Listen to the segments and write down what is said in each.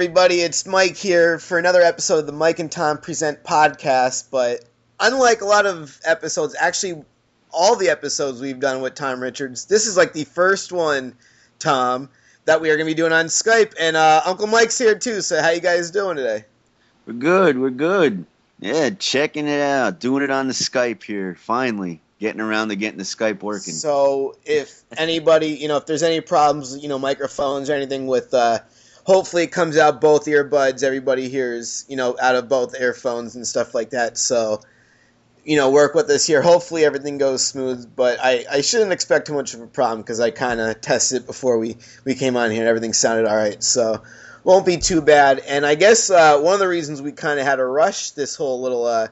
everybody? It's Mike here for another episode of the Mike and Tom Present podcast. But unlike a lot of episodes, actually all the episodes we've done with Tom Richards, this is like the first one, Tom, that we are going to be doing on Skype. And Uncle Mike's here too, so how you guys doing today? We're good, we're good. Yeah, checking it out, doing it on the Skype here, finally. Getting around to getting the Skype working. So if anybody, if there's any problems, microphones or anything with, hopefully it comes out both earbuds. Everybody hears, out of both earphones and stuff like that. So, work with us here. Hopefully everything goes smooth. But I shouldn't expect too much of a problem because I kind of tested it before we came on here and everything sounded all right. So won't be too bad. And I guess one of the reasons we kind of had to rush this whole little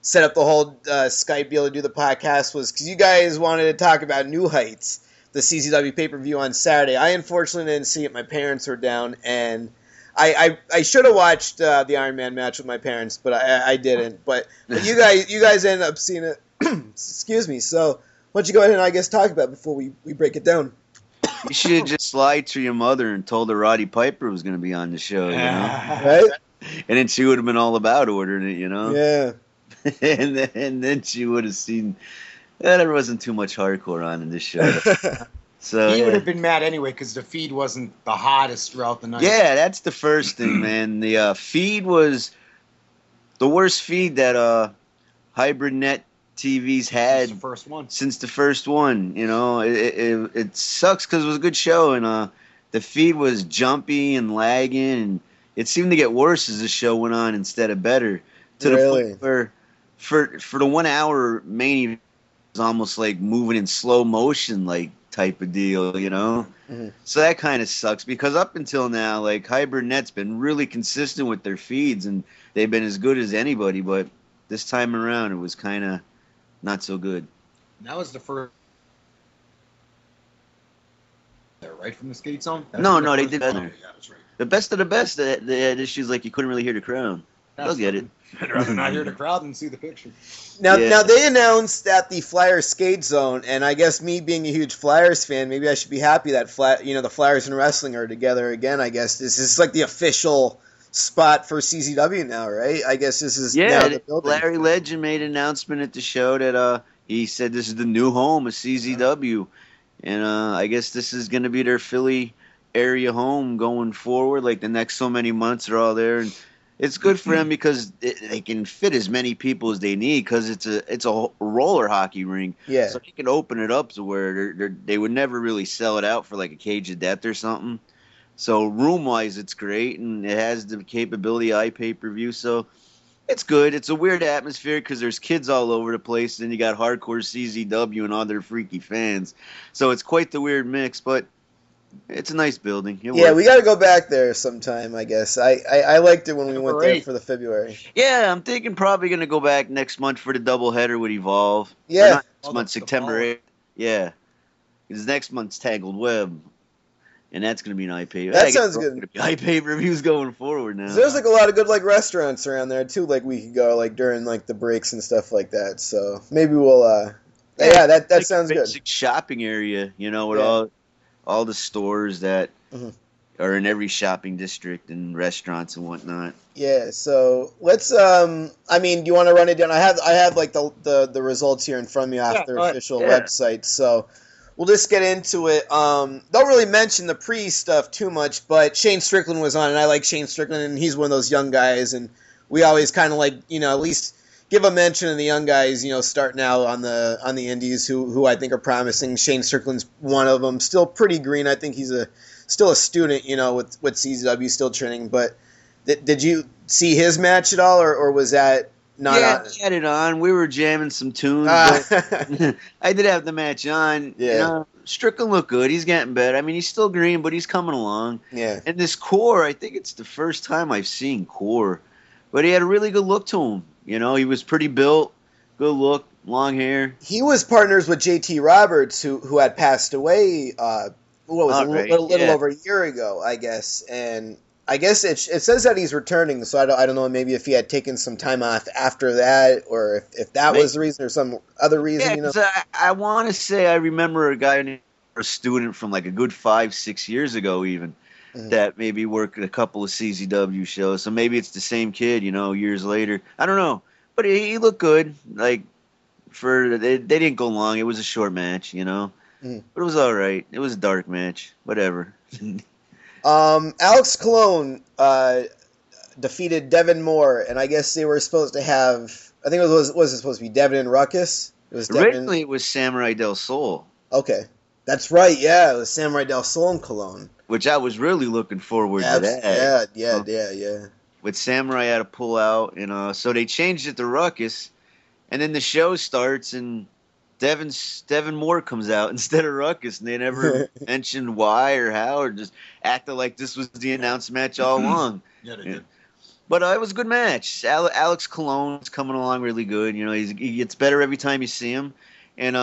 set up the whole Skype deal to do the podcast was because you guys wanted to talk about New Heights, the CZW pay-per-view on Saturday. I unfortunately didn't see it. My parents were down, and I should have watched the Iron Man match with my parents, but I didn't. But you guys ended up seeing it. Excuse me. So why don't you go ahead and, I guess, talk about it before we break it down. You should have just lied to your mother and told her Roddy Piper was going to be on the show, Right? And then she would have been all about ordering it, Yeah. And then she would have seen that there wasn't too much hardcore on in this show. So he would have been mad anyway because the feed wasn't the hottest throughout the night. Yeah, that's the first thing, man. The feed was the worst feed that Hybrid Net TV's had since the first one. It sucks because it was a good show, and the feed was jumpy and lagging, and it seemed to get worse as the show went on instead of better. To really? The point where for the 1 hour main event was almost like moving in slow motion, like type of deal, Mm-hmm. So that kind of sucks because up until now, like, Hybrid Net's been really consistent with their feeds and they've been as good as anybody. But this time around, it was kind of not so good. That was the first. They're right from the skate zone. No, they did better. Yeah, that's right. The best of the best. They had issues like you couldn't really hear the crowd. They'll get it. I'd rather not hear the crowd than see the picture. Now they announced at the Flyers skate zone, and I guess me being a huge Flyers fan, maybe I should be happy that the Flyers and wrestling are together again. I guess this is like the official spot for CZW now, right? I guess this is now the building. Larry Legend made an announcement at the show that he said this is the new home of CZW, and I guess this is going to be their Philly area home going forward. Like the next so many months are all there. And it's good for them because they can fit as many people as they need because it's a roller hockey ring. Yeah. So they can open it up to where they would never really sell it out for like a Cage of Death or something. So room-wise, it's great, and it has the capability of pay-per-view. So it's good. It's a weird atmosphere because there's kids all over the place, and you got hardcore CZW and all their freaky fans. So it's quite the weird mix, but it's a nice building. We got to go back there sometime, I guess. I liked it when we went there for the February. Yeah, I'm thinking probably going to go back next month for the doubleheader with Evolve. Yeah. Not next month, September 8th. Yeah. Because next month's Tangled Web. And that's going to be an IP. That sounds good. IP reviews going forward now. So there's like a lot of good restaurants around there too. Like we could go during the breaks and stuff like that. So maybe we'll that sounds good. Basic shopping area, with all the stores that are in every shopping district and restaurants and whatnot. Yeah, so let's do you want to run it down? I have the results here in front of me off their official website, so we'll just get into it. Don't really mention the pre-stuff too much, but Shane Strickland was on, and I like Shane Strickland, and he's one of those young guys, and we always kind of at least give a mention to the young guys, starting out on the indies who I think are promising. Shane Strickland's one of them, still pretty green. I think he's still a student, with CZW, still training. But did you see his match at all, or was that not on? Yeah, he had it on. We were jamming some tunes. But I did have the match on. Yeah. Strickland looked good. He's getting better. I mean, he's still green, but he's coming along. Yeah. And this Core, I think it's the first time I've seen Core. But he had a really good look to him. He was pretty built, good look, long hair. He was partners with JT Roberts, who had passed away a little over a year ago, I guess. And I guess it says that he's returning, so I don't know maybe if he had taken some time off after that or if that was the reason or some other reason. Yeah, I want to say I remember a student from a good 5-6 years ago even. that maybe worked at a couple of CZW shows. So maybe it's the same kid, you know, years later. I don't know. But he looked good. Like, for they didn't go long. It was a short match, you know. But it was all right. It was a dark match. Whatever. Alex Colon defeated Devin Moore, and I guess they were supposed to have – I think it was it supposed to be Devin and Ruckus? It was Devin. Originally, it was Samurai Del Sol. Okay. That's right, yeah. It was Samurai Del Sol and Colon. Which I was really looking forward to that. Yeah. With Samurai had a pull out, and so they changed it to Ruckus, and then the show starts, and Devin Moore comes out instead of Ruckus, and they never mentioned why or how, or just acted like this was the announced match all along. Yeah, they did. But it was a good match. Alex Colon's coming along really good. You know, he gets better every time you see him, and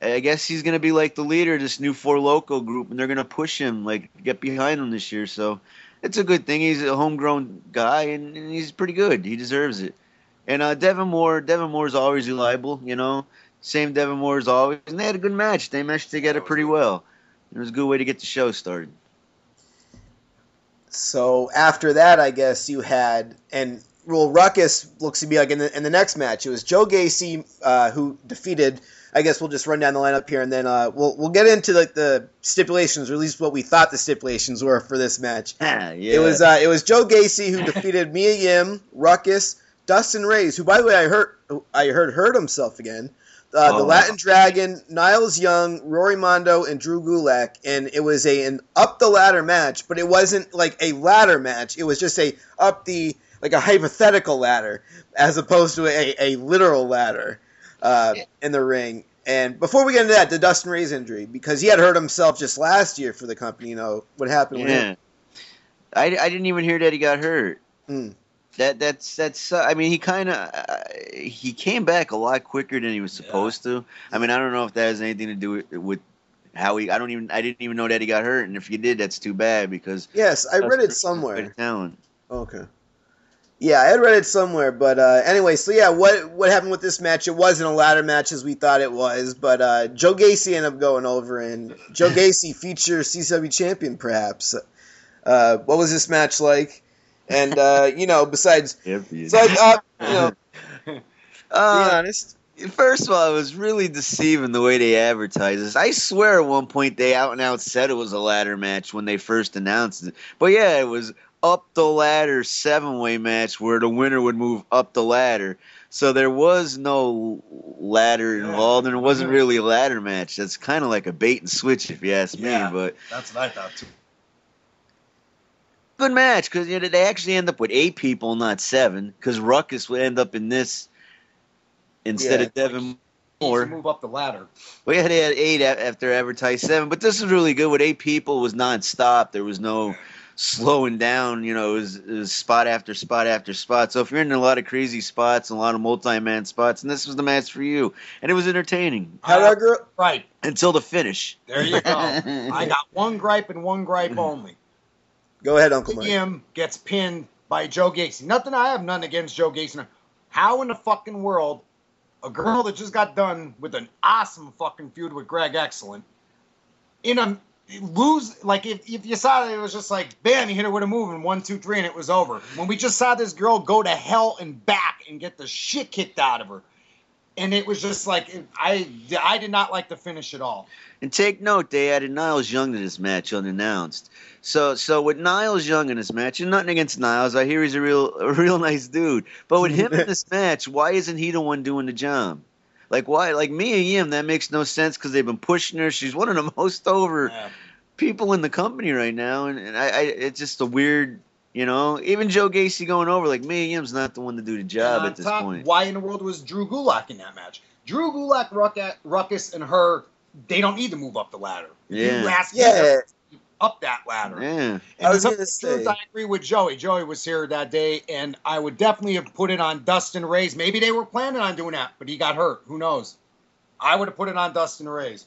I guess he's going to be like the leader of this new Four Loco group, and they're going to push him, like get behind him this year. So it's a good thing. He's a homegrown guy, and he's pretty good. He deserves it. And Devin Moore's always reliable, you know. Same Devin Moore as always. And they had a good match. They meshed together pretty well. It was a good way to get the show started. So after that, I guess you had, and Real Ruckus looks to be like in the next match. It was Joe Gacy who defeated. I guess we'll just run down the lineup here, and then we'll get into like the stipulations, or at least what we thought the stipulations were for this match. It was Joe Gacy who defeated Mia Yim, Ruckus, Dustin Reyes, who by the way I heard hurt himself again. The Latin Dragon, Niles Young, Rory Mondo, and Drew Gulak, and it was an up the ladder match, but it wasn't like a ladder match. It was just a hypothetical ladder as opposed to a literal ladder in the ring. And before we get into that, the Dustin Reyes injury, because he had hurt himself just last year for the company. You know what happened with him? I didn't even hear that he got hurt. That's. I mean, he came back a lot quicker than he was supposed to. I mean, I don't know if that has anything to do with how he. I didn't even know that he got hurt, and if he did, that's too bad because. Yes, I read it somewhere. Talent. Okay. Yeah, I had read it somewhere, but anyway, so yeah, what happened with this match? It wasn't a ladder match as we thought it was, but Joe Gacy ended up going over, and Joe Gacy, future CCW champion, perhaps. What was this match like? And you know, besides, being honest. First of all, it was really deceiving the way they advertised this. I swear, at one point they out and out said it was a ladder match when they first announced it. But yeah, it was up the ladder 7-way match where the winner would move up the ladder. So there was no ladder involved, and it wasn't really a ladder match. That's kind of like a bait and switch, if you ask me. But that's what I thought too. Good match because you know, they actually end up with 8 people, not 7. Because Ruckus would end up in this instead of Devin Moore. Move up the ladder. Well, yeah, they had 8 after advertised 7, but this was really good with 8 people. It was nonstop. There was no slowing down. You know, it was spot after spot after spot. So if you're in a lot of crazy spots, a lot of multi-man spots, and this was the match for you, and it was entertaining. Right until the finish. There you go. I got one gripe and one gripe only. Go ahead, Uncle Mike. Yim gets pinned by Joe Gacy. I have nothing against Joe Gacy. How in the fucking world, a girl that just got done with an awesome fucking feud with Greg Excellent, if you saw it, it was just like, bam, he hit her with a move, and 1, 2, 3, and it was over. When we just saw this girl go to hell and back and get the shit kicked out of her. And it was just like, I did not like the finish at all. And take note, they added Niles Young to this match unannounced. So with Niles Young in this match, and nothing against Niles, I hear he's a real nice dude. But with him in this match, why isn't he the one doing the job? Like, why? Like, Mia Yim, that makes no sense because they've been pushing her. She's one of the most over people in the company right now. And it's just a weird... You know, even Joe Gacy going over, like, Mia Yim's not the one to do the job at this point. Why in the world was Drew Gulak in that match? Drew Gulak, Ruckus, and her, they don't need to move up the ladder. Up that ladder. Yeah. And I agree with Joey. Joey was here that day, and I would definitely have put it on Dustin Reyes. Maybe they were planning on doing that, but he got hurt. Who knows? I would have put it on Dustin Reyes.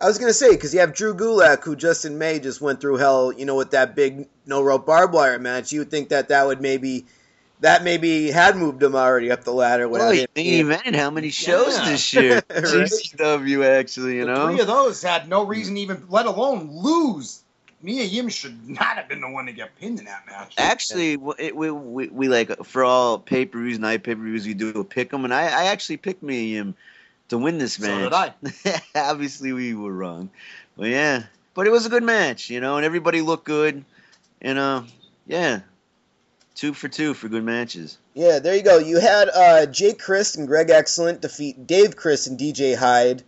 I was going to say, because you have Drew Gulak, who just in May just went through hell, you know, with that big no-rope barbed wire match. You would think that would maybe – that maybe had moved him already up the ladder. Well, you invented how many shows this year. GCW, actually, you know. 3 of those had no reason even – let alone lose Mia Yim should not have been the one to get pinned in that match. Actually, we like for all pay-per-views, night pay-per-views, we do a pick 'em, and I actually picked Mia Yim to win this match. So did I. Obviously, we were wrong. But yeah, but it was a good match, you know, and everybody looked good, and yeah, 2 for 2 for good matches. Yeah, there you go. You had Jake Crist and Greg Excellent defeat Dave Crist and DJ Hyde.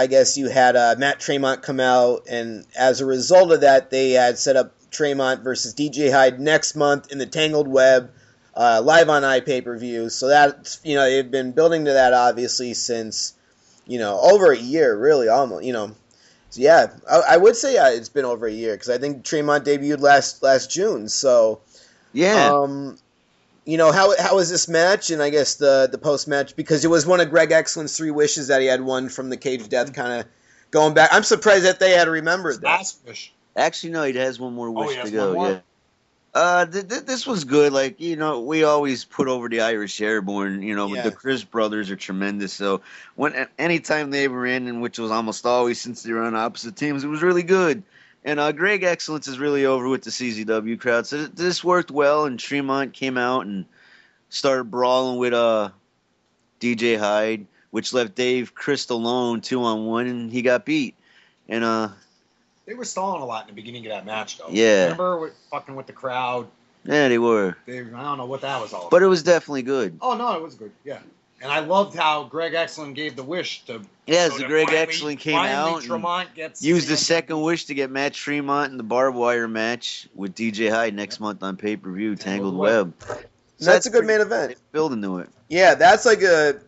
I guess you had Matt Tremont come out, and as a result of that, they had set up Tremont versus DJ Hyde next month in the Tangled Web, live on iPay-per-view. So that's, you know, they've been building to that, obviously, since, you know, over a year, really, almost, you know. So, yeah, I would say it's been over a year, because I think Tremont debuted last June. So, yeah. You know, how was this match, and I guess the post-match, because it was one of Greg Excellent's 3 wishes that he had won from the Cage of Death, kind of going back. I'm surprised that they had remembered that. Last wish. Actually, no, he has one more wish to go. Yeah. This was good. Like, you know, we always put over the Irish Airborne. You know, yeah. The Chris brothers are tremendous. So anytime they were in, and which was almost always since they were on opposite teams, it was really good. And Greg Excellence is really over with the CZW crowd. So this worked well, and Tremont came out and started brawling with DJ Hyde, which left Dave Crist alone 2-on-1, and he got beat. And they were stalling a lot in the beginning of that match, though. Yeah. Remember, fucking with the crowd. Yeah, they were. I don't know what that was all about. But it was definitely good. Oh, no, it was good, yeah. And I loved how Greg Excellent gave the wish to... Yeah, so Greg Excellent came out and used the second wish to get Matt Tremont in the barbed wire match with DJ Hyde next month on pay-per-view, Tangled Web. So that's a good main event. Building to it. Yeah, that's like a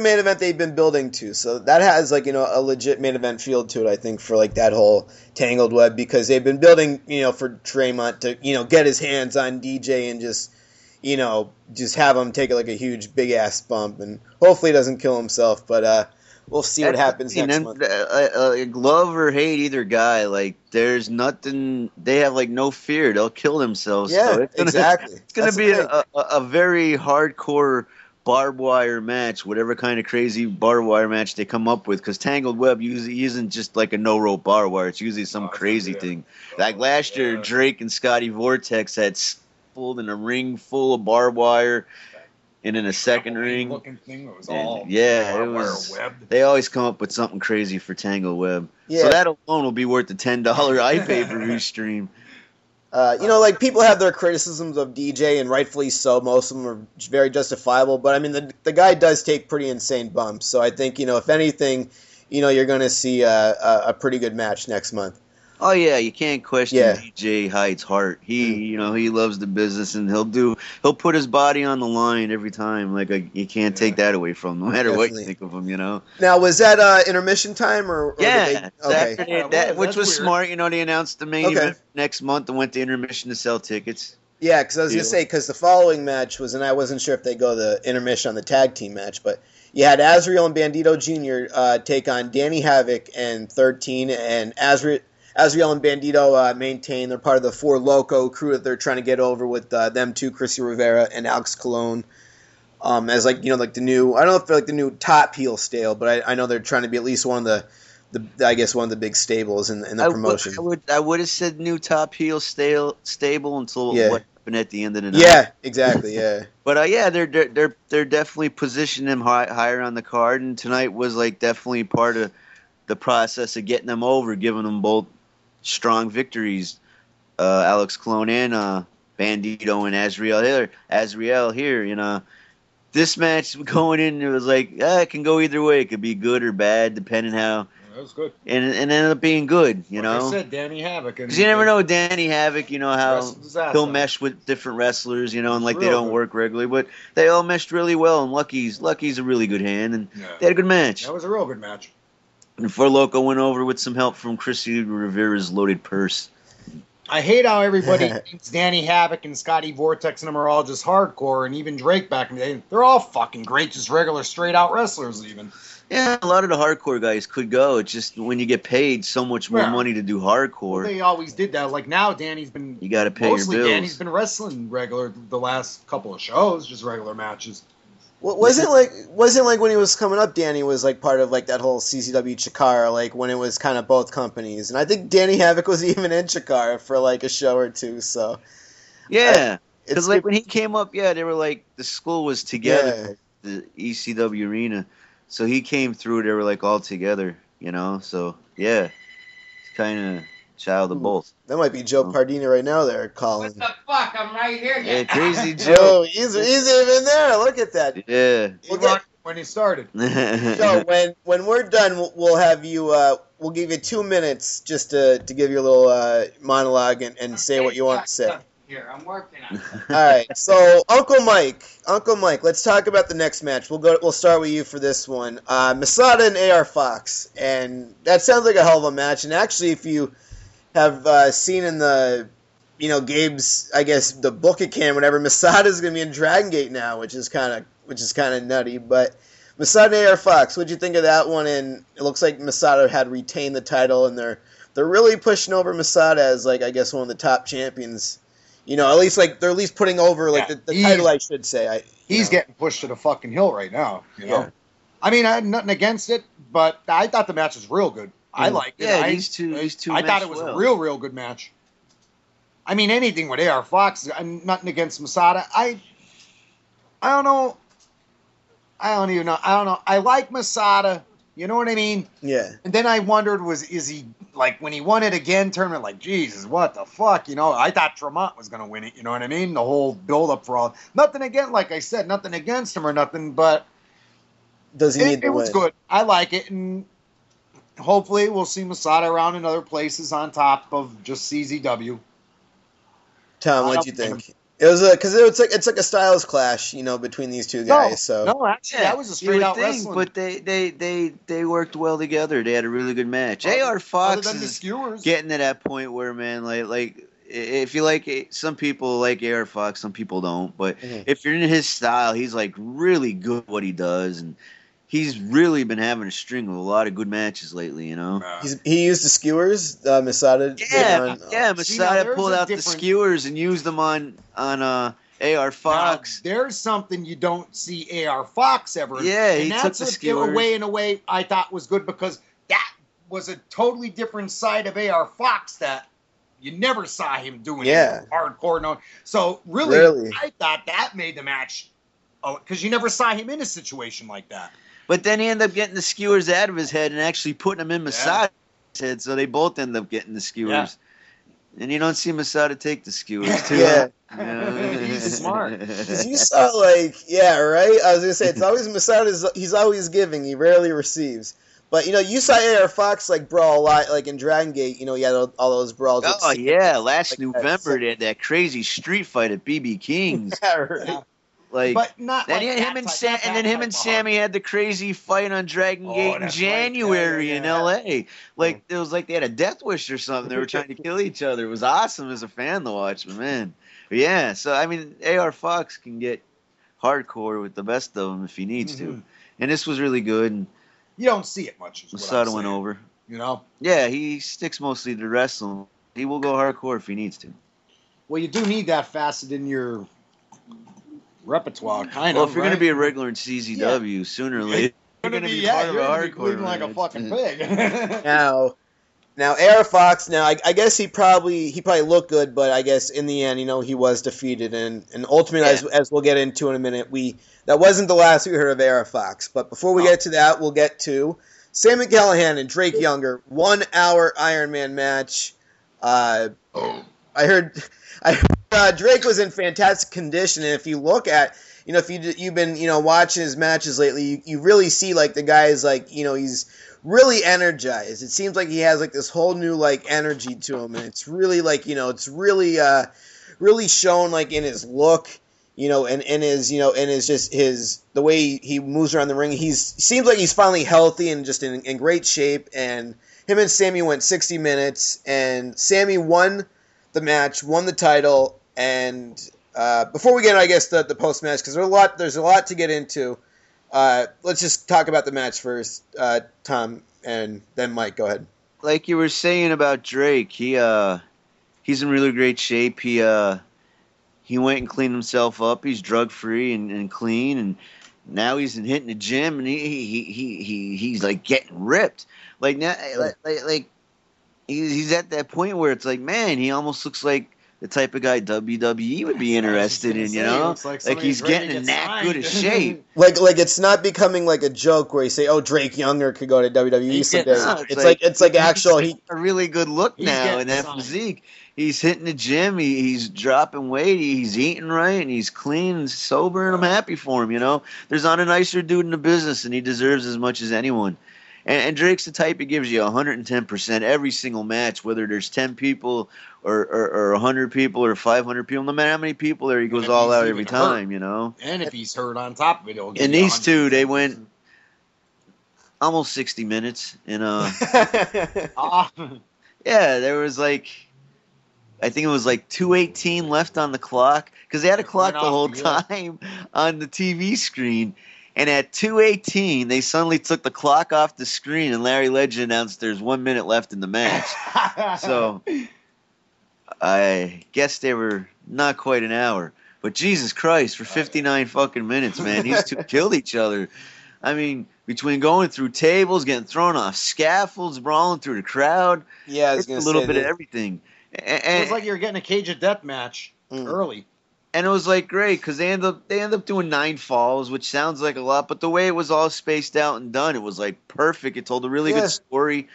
main event they've been building to. So that has, like, you know, a legit main event feel to it, I think, for, like, that whole Tangled Web, because they've been building, you know, for Tremont to, you know, get his hands on DJ and just... you know, just have him take like a huge, big-ass bump, and hopefully he doesn't kill himself, but we'll see what happens next month. Love or hate either guy, like, there's nothing, they have, like, no fear. They'll kill themselves. Yeah, so exactly. It's going to be a very hardcore barbed wire match, whatever kind of crazy barbed wire match they come up with, because Tangled Web usually isn't just like a no-rope barbed wire. It's usually some crazy thing. Like, last year, Drake and Scotty Vortex had... in a ring full of barbed wire, and in a second ring. Thing that was all web. They always come up with something crazy for Tangled Web. Yeah. So that alone will be worth the $10 iPay-per-view stream. You know, like, people have their criticisms of DJ, and rightfully so. Most of them are very justifiable. But, I mean, the guy does take pretty insane bumps. So I think, you know, if anything, you know, you're going to see a pretty good match next month. Oh, yeah, you can't question DJ Hyde's heart. He, you know, he loves the business, and he'll put his body on the line every time. Like, you can't take that away from him, no matter what you think of him, you know. Now, was that intermission time? Or yeah, which was smart. You know, they announced the main event next month and went to intermission to sell tickets. Yeah, because I was going to say, because the following match was, and I wasn't sure if they go the intermission on the tag team match, but you had Azrael and Bandito Jr. Take on Danny Havoc and 13, and Azrael and Bandito maintain. They're part of the Four Loco crew that they're trying to get over with them too, Chrissy Rivera and Alex Colon. As, like, you know, like the new, I don't know if they're like the new top heel stable, but I know they're trying to be at least one of the I guess one of the big stables in the promotion. I would have said new top heel stable until what happened at the end of the night. Yeah, exactly. Yeah. But yeah, they're definitely positioning them higher on the card, and tonight was like definitely part of the process of getting them over, giving them both strong victories, Alex Colon and Bandito and Azrael here, you know. This match going in, it was like, it can go either way. It could be good or bad, depending how. That was good. And it ended up being good, you know. Like I said, Danny Havoc. Because you never know with Danny Havoc, you know, how he'll mesh with different wrestlers, you know, and like they don't work regularly. But they all meshed really well, and Lucky's a really good hand, and they had a good match. That was a real good match. And Four Loco went over with some help from Chrissy Rivera's loaded purse. I hate how everybody thinks Danny Havoc and Scotty Vortex and them are all just hardcore, and even Drake back in the day. They're all fucking great, just regular straight-out wrestlers even. Yeah, a lot of the hardcore guys could go. It's just when you get paid so much more money to do hardcore. They always did that. Like now Danny's been... You gotta pay your bills. Danny's been wrestling regular the last couple of shows, just regular matches. Well, wasn't like when he was coming up, Danny was like part of like that whole CZW Chikara, like when it was kind of both companies, and I think Danny Havoc was even in Chikara for like a show or two. So yeah, because like when he came up, yeah, they were like the school was together, yeah. The ECW arena, so he came through. They were like all together, you know. So yeah, it's kind of child of both. That might be Joe Pardina right now. There calling. What the fuck? I'm right here. Yeah, crazy Joe. Oh, he's even there. Look at that. Yeah. When he started. So when we're done, we'll have you. We'll give you 2 minutes just to give you a little monologue and say what you want to say. Here, I'm working on it. All right. So Uncle Mike, let's talk about the next match. We'll start with you for this one. Masada and AR Fox, and that sounds like a hell of a match. And actually, if you have seen in the, you know, Gabe's, I guess, the book it can, whatever, Masada's going to be in Dragon Gate now, which is kind of nutty. But Masada and AR Fox, what'd you think of that one? And it looks like Masada had retained the title, and they're really pushing over Masada as, like, I guess one of the top champions. You know, at least, like, they're at least putting over, like, yeah, the title, I should say. He's getting pushed to the fucking hill right now, you know? Yeah. I mean, I had nothing against it, but I thought the match was real good. I liked it. Yeah, these two. I thought it was a real, real good match. I mean, anything with AR Fox, I'm nothing against Masada. I don't know. I like Masada. You know what I mean? Yeah. And then I wondered, is he, like, when he won it again, tournament, like, Jesus, what the fuck? You know, I thought Tremont was going to win it. You know what I mean? The whole build-up for all. Nothing against, like I said, nothing against him or nothing, but does he need to win? It was good. I like it, and hopefully we'll see Masada around in other places on top of just CZW. Tom, what'd you think? It was because it's like a styles clash, you know, between these two guys. Actually, that was a straight out wrestling. But they worked well together. They had a really good match. AR Fox is getting to that point where, man, like if you like it, some people like AR Fox, some people don't. But if you're into his style, he's like really good at what he does, and he's really been having a string of a lot of good matches lately, you know. He used the skewers, Masada. Yeah, Masada pulled out the skewers and used them on AR Fox. Now, there's something you don't see AR Fox ever. Yeah, and he took the skewers. And that's what in a way I thought was good, because that was a totally different side of AR Fox that you never saw him doing. Yeah, hardcore. No, so really, I thought that made the match, because you never saw him in a situation like that. But then he ended up getting the skewers out of his head and actually putting them in Masada's head, so they both end up getting the skewers. Yeah. And you don't see Masada take the skewers, too. Yeah. You know? He's smart. You saw, like, yeah, right? I was going to say, it's always Masada, he's always giving, he rarely receives. But, you know, you saw AR Fox, like, brawl a lot, like, in Dragon Gate, you know, he had all those brawls. Oh, yeah, last November, they had that crazy street fight at BB King's. Yeah, right. Yeah. Like, but not then like him and Sammy had the crazy fight on Dragon Gate in January in L.A. Like it was like they had a death wish or something. They were trying to kill each other. It was awesome as a fan to watch, but man, yeah. So I mean, AR Fox can get hardcore with the best of them if he needs to, and this was really good. And you don't see it much. Masada went over. You know. Yeah, he sticks mostly to wrestling. He will go hardcore if he needs to. Well, you do need that facet in your repertoire, kind of. Well, if you're going to be a regular in CZW, sooner or later, you're going to be part of a hardcore. Like a fucking pig. Now, AR Fox. Now, I guess he probably looked good, but I guess in the end, you know, he was defeated, and ultimately, as we'll get into in a minute, that wasn't the last we heard of AR Fox. But before we get to that, we'll get to Sam McCallahan and Drake Younger 1 hour Iron Man match. I heard Drake was in fantastic condition, and if you look at, you know, if you've been, you know, watching his matches lately, you really see, like, the guy's, like, you know, he's really energized. It seems like he has, like, this whole new, like, energy to him, and it's really, like, you know, it's really, really shown, like, in his look, you know, and in his, you know, and his just his, the way he moves around the ring. Seems like he's finally healthy and just in great shape, and him and Sammy went 60 minutes, and Sammy won the match, won the title, and before we get into, I guess, the post-match, because there's a lot to get into, let's just talk about the match first, Tom, and then Mike, go ahead. Like you were saying about Drake, he's in really great shape. He went and cleaned himself up. He's drug-free and clean, and now he's hitting the gym and he's like getting ripped. Like now, like he's at that point where it's like, man, he almost looks like the type of guy WWE would be interested in, you know? Like he's getting in that good of shape. Like it's not becoming like a joke where you say, "Oh, Drake Younger could go to WWE someday." It's like actual. He's a really good look now in that physique. He's hitting the gym. He's dropping weight. He's eating right, and he's clean and sober, and I'm happy for him. You know, there's not a nicer dude in the business, and he deserves as much as anyone. And Drake's the type that gives you 110% every single match, whether there's 10 people or 100 people or 500 people. No matter how many people there, he goes all out every time, you know. And if he's hurt on top of it, he'll give. And these two, they went almost 60 minutes. And yeah, there was like, I think it was like 2:18 left on the clock because they had a clock the whole time on the TV screen. And at 2:18, they suddenly took the clock off the screen, and Larry Legend announced there's 1 minute left in the match. So I guess they were not quite an hour. But Jesus Christ, for 59 fucking minutes, man, these two killed each other. I mean, between going through tables, getting thrown off scaffolds, brawling through the crowd, it's a little bit of everything. And it was like you were getting a Cage of Death match early. And it was like great because they end up doing 9 falls, which sounds like a lot, but the way it was all spaced out and done, it was like perfect. It told a really good story,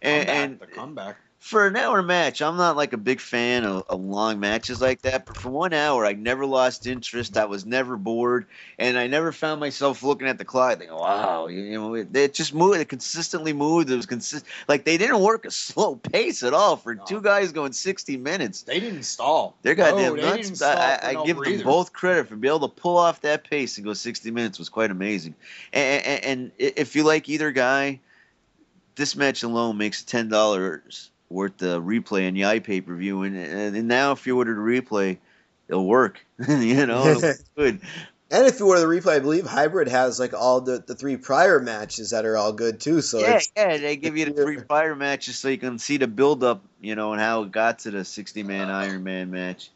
and the comeback for an hour match. I'm not like a big fan of long matches like that, but for 1 hour, I never lost interest. I was never bored, and I never found myself looking at the clock thinking, "Wow," you know. It just moved. It consistently moved. It was consistent. Like they didn't work a slow pace at all for two guys going 60 minutes. They didn't stall. They're goddamn nuts. I give them both credit for being able to pull off that pace and go 60 minutes was quite amazing. And if you like either guy, this match alone makes $10. Worth the replay and the iPay-per-view, and now if you order the replay, it'll work. You know, it's good. And if you order the replay, I believe Hybrid has like all the 3 prior matches that are all good too. So they give you the 3 prior matches so you can see the build-up, you know, and how it got to the 60-man Iron Man match.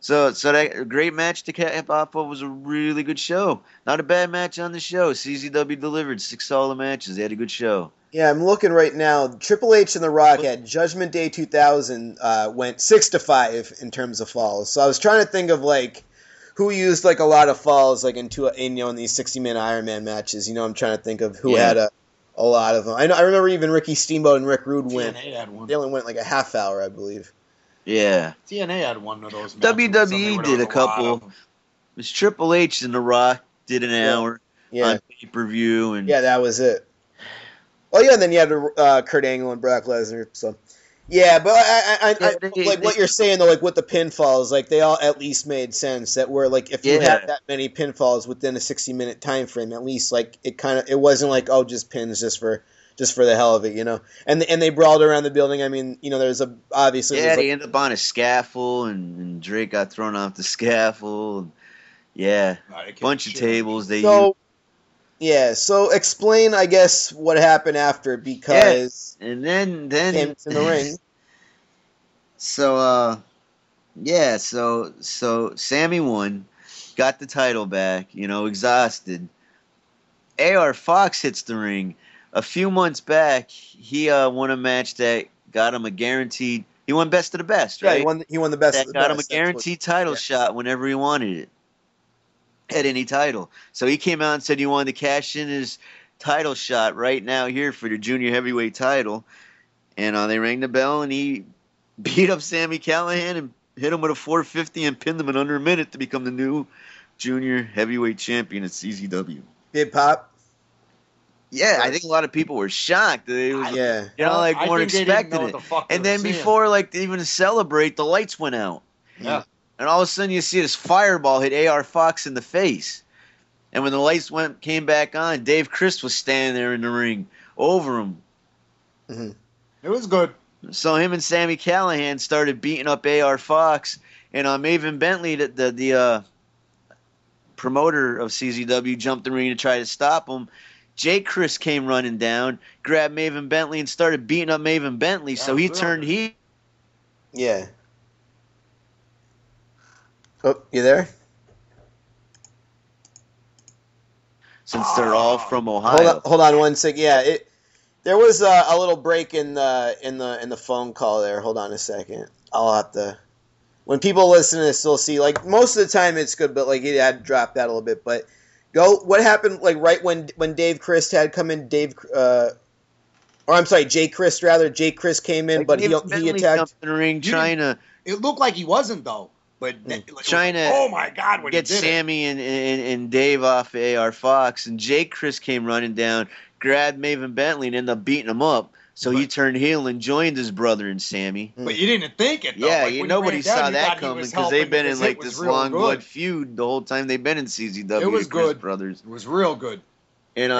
So that great match to cap off what was a really good show. Not a bad match on the show. CZW delivered 6 solid matches. They had a good show. Yeah, I'm looking right now. Triple H and The Rock at Judgment Day 2000 went 6-5 in terms of falls. So I was trying to think of like who used like a lot of falls like in these 60-man Iron Man matches. You know, I'm trying to think of who had a lot of them. I know. I remember even Ricky Steamboat and Rick Rude went. TNA had one. They only went like a half hour, I believe. Yeah. TNA had one of those matches. WWE did a couple. It was Triple H and The Rock did an hour on pay-per-view. And that was it. Oh yeah, and then you had Kurt Angle and Brock Lesnar. So, but I like what you're saying though, like with the pinfalls, like they all at least made sense. That were like if you had that many pinfalls within a 60-minute time frame, at least like it wasn't like just pins just for the hell of it, you know. And they brawled around the building. I mean, you know, there's obviously they ended up on a scaffold, and Drake got thrown off the scaffold. Yeah, a bunch of tables they used. Yeah, so explain, I guess, what happened after because and then it's in the ring. So, so Sammy won, got the title back, you know, exhausted. AR Fox hits the ring. A few months back, he won a match that got him a guaranteed. He won best of the best, right? Yeah, he won the best. That of the got best. Him a guaranteed title shot whenever he wanted it. At any title. So he came out and said he wanted to cash in his title shot right now here for the junior heavyweight title. And they rang the bell and he beat up Sami Callihan and hit him with a 450 and pinned him in under a minute to become the new junior heavyweight champion at CZW. Big pop. Yeah, I think a lot of people were shocked. It was, you know, like weren't expecting it. And then before like even to celebrate, the lights went out. Yeah. And all of a sudden, you see this fireball hit AR Fox in the face. And when the lights came back on, Dave Crist was standing there in the ring over him. Mm-hmm. It was good. So him and Sami Callihan started beating up AR Fox. And Maven Bentley, the promoter of CZW, jumped in the ring to try to stop him. Jake Crist came running down, grabbed Maven Bentley, and started beating up Maven Bentley. So he turned heel. Yeah. Oh, you there? since they're all from Ohio. Hold on one sec. Yeah, there was a little break in the phone call there. Hold on a second. I'll have to. When people listen to this, they'll see. Like most of the time, it's good, but like it had dropped out a little bit. But go. What happened? Like right when Dave Crist had come in, Jay Crist came in, like, but he attacked the ring. China. It looked like he wasn't though. But China, oh my God, when gets Sammy and Dave off AR Fox, and Jake Crist came running down, grabbed Maven Bentley, and ended up beating him up. So he turned heel and joined his brother and Sammy. But you didn't think it, though. Yeah, nobody saw that coming because they've been in like this long blood feud the whole time they've been in CZW. It was good, brothers. It was real good. And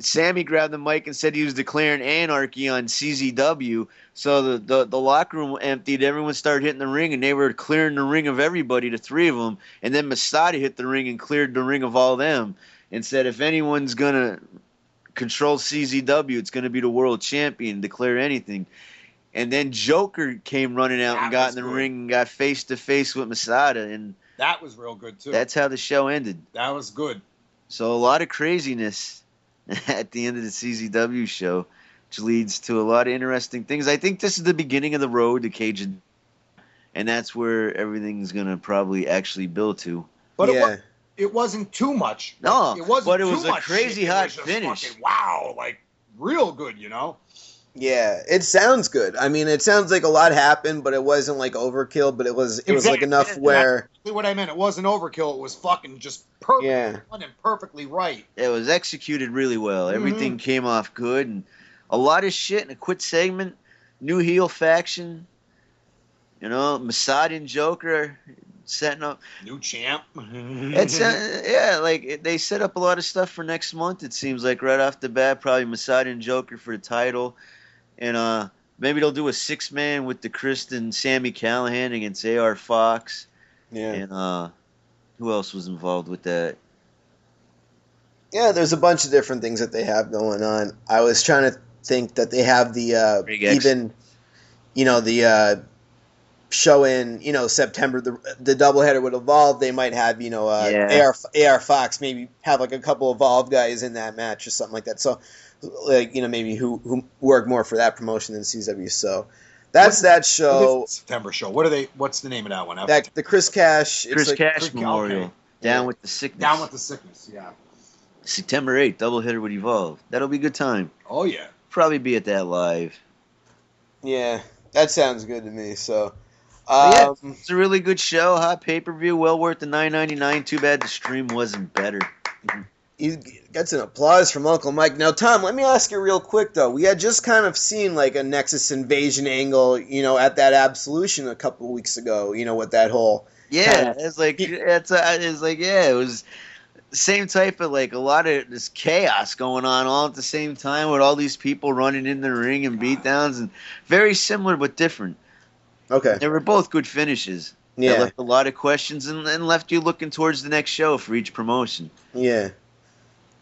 Sammy grabbed the mic and said he was declaring anarchy on CZW. So the locker room emptied. Everyone started hitting the ring, and they were clearing the ring of everybody, the three of them. And then Masada hit the ring and cleared the ring of all them and said, if anyone's going to control CZW, it's going to be the world champion, declare anything. And then Joker came running out and got in the ring and got face-to-face with Masada. And that was real good, too. That's how the show ended. That was good. So a lot of craziness at the end of the CZW show, which leads to a lot of interesting things. I think this is the beginning of the road to Cage, and that's where everything's going to probably actually build to. But it wasn't too much. No, it wasn't but it was a crazy hot finish. Fucking, wow, like real good, you know? Yeah, it sounds good. I mean, it sounds like a lot happened, but it wasn't like overkill, but it was like enough where... That's what I meant. It wasn't overkill. It was fucking just perfect fun and perfectly right. It was executed really well. Everything came off good, and a lot of shit in a quick segment. New heel faction. You know, Masada and Joker setting up... New champ. They set up a lot of stuff for next month, it seems like, right off the bat. Probably Masada and Joker for the title. And maybe they'll do a six-man with the Crist and Sammy Callahan against A.R. Fox. Yeah. And who else was involved with that? Yeah, there's a bunch of different things that they have going on. I was trying to think that they have the show in, September, the doubleheader would Evolve. They might have, A.R. Fox maybe have like a couple Evolve guys in that match or something like that. So, like, maybe who work more for that promotion than CZW. So that's that show. September show. What's the name of that one? The Chris Cash. Chris Cash Memorial. Okay. Down with the Sickness. Down with the Sickness, yeah. September 8th, doubleheader with Evolve. That'll be a good time. Oh, yeah. Probably be at that live. Yeah, that sounds good to me, so... it's a really good show, hot pay-per-view, well worth the $9.99. Too bad the stream wasn't better. He gets an applause from Uncle Mike. Now, Tom, let me ask you real quick, though. We had just kind of seen, like, a Nexus Invasion angle, at that Absolution a couple of weeks ago, with that whole... Yeah, it was the same type of, like, a lot of this chaos going on all at the same time with all these people running in the ring and beatdowns, and very similar but different. Okay. They were both good finishes. Yeah. They left a lot of questions and left you looking towards the next show for each promotion. Yeah.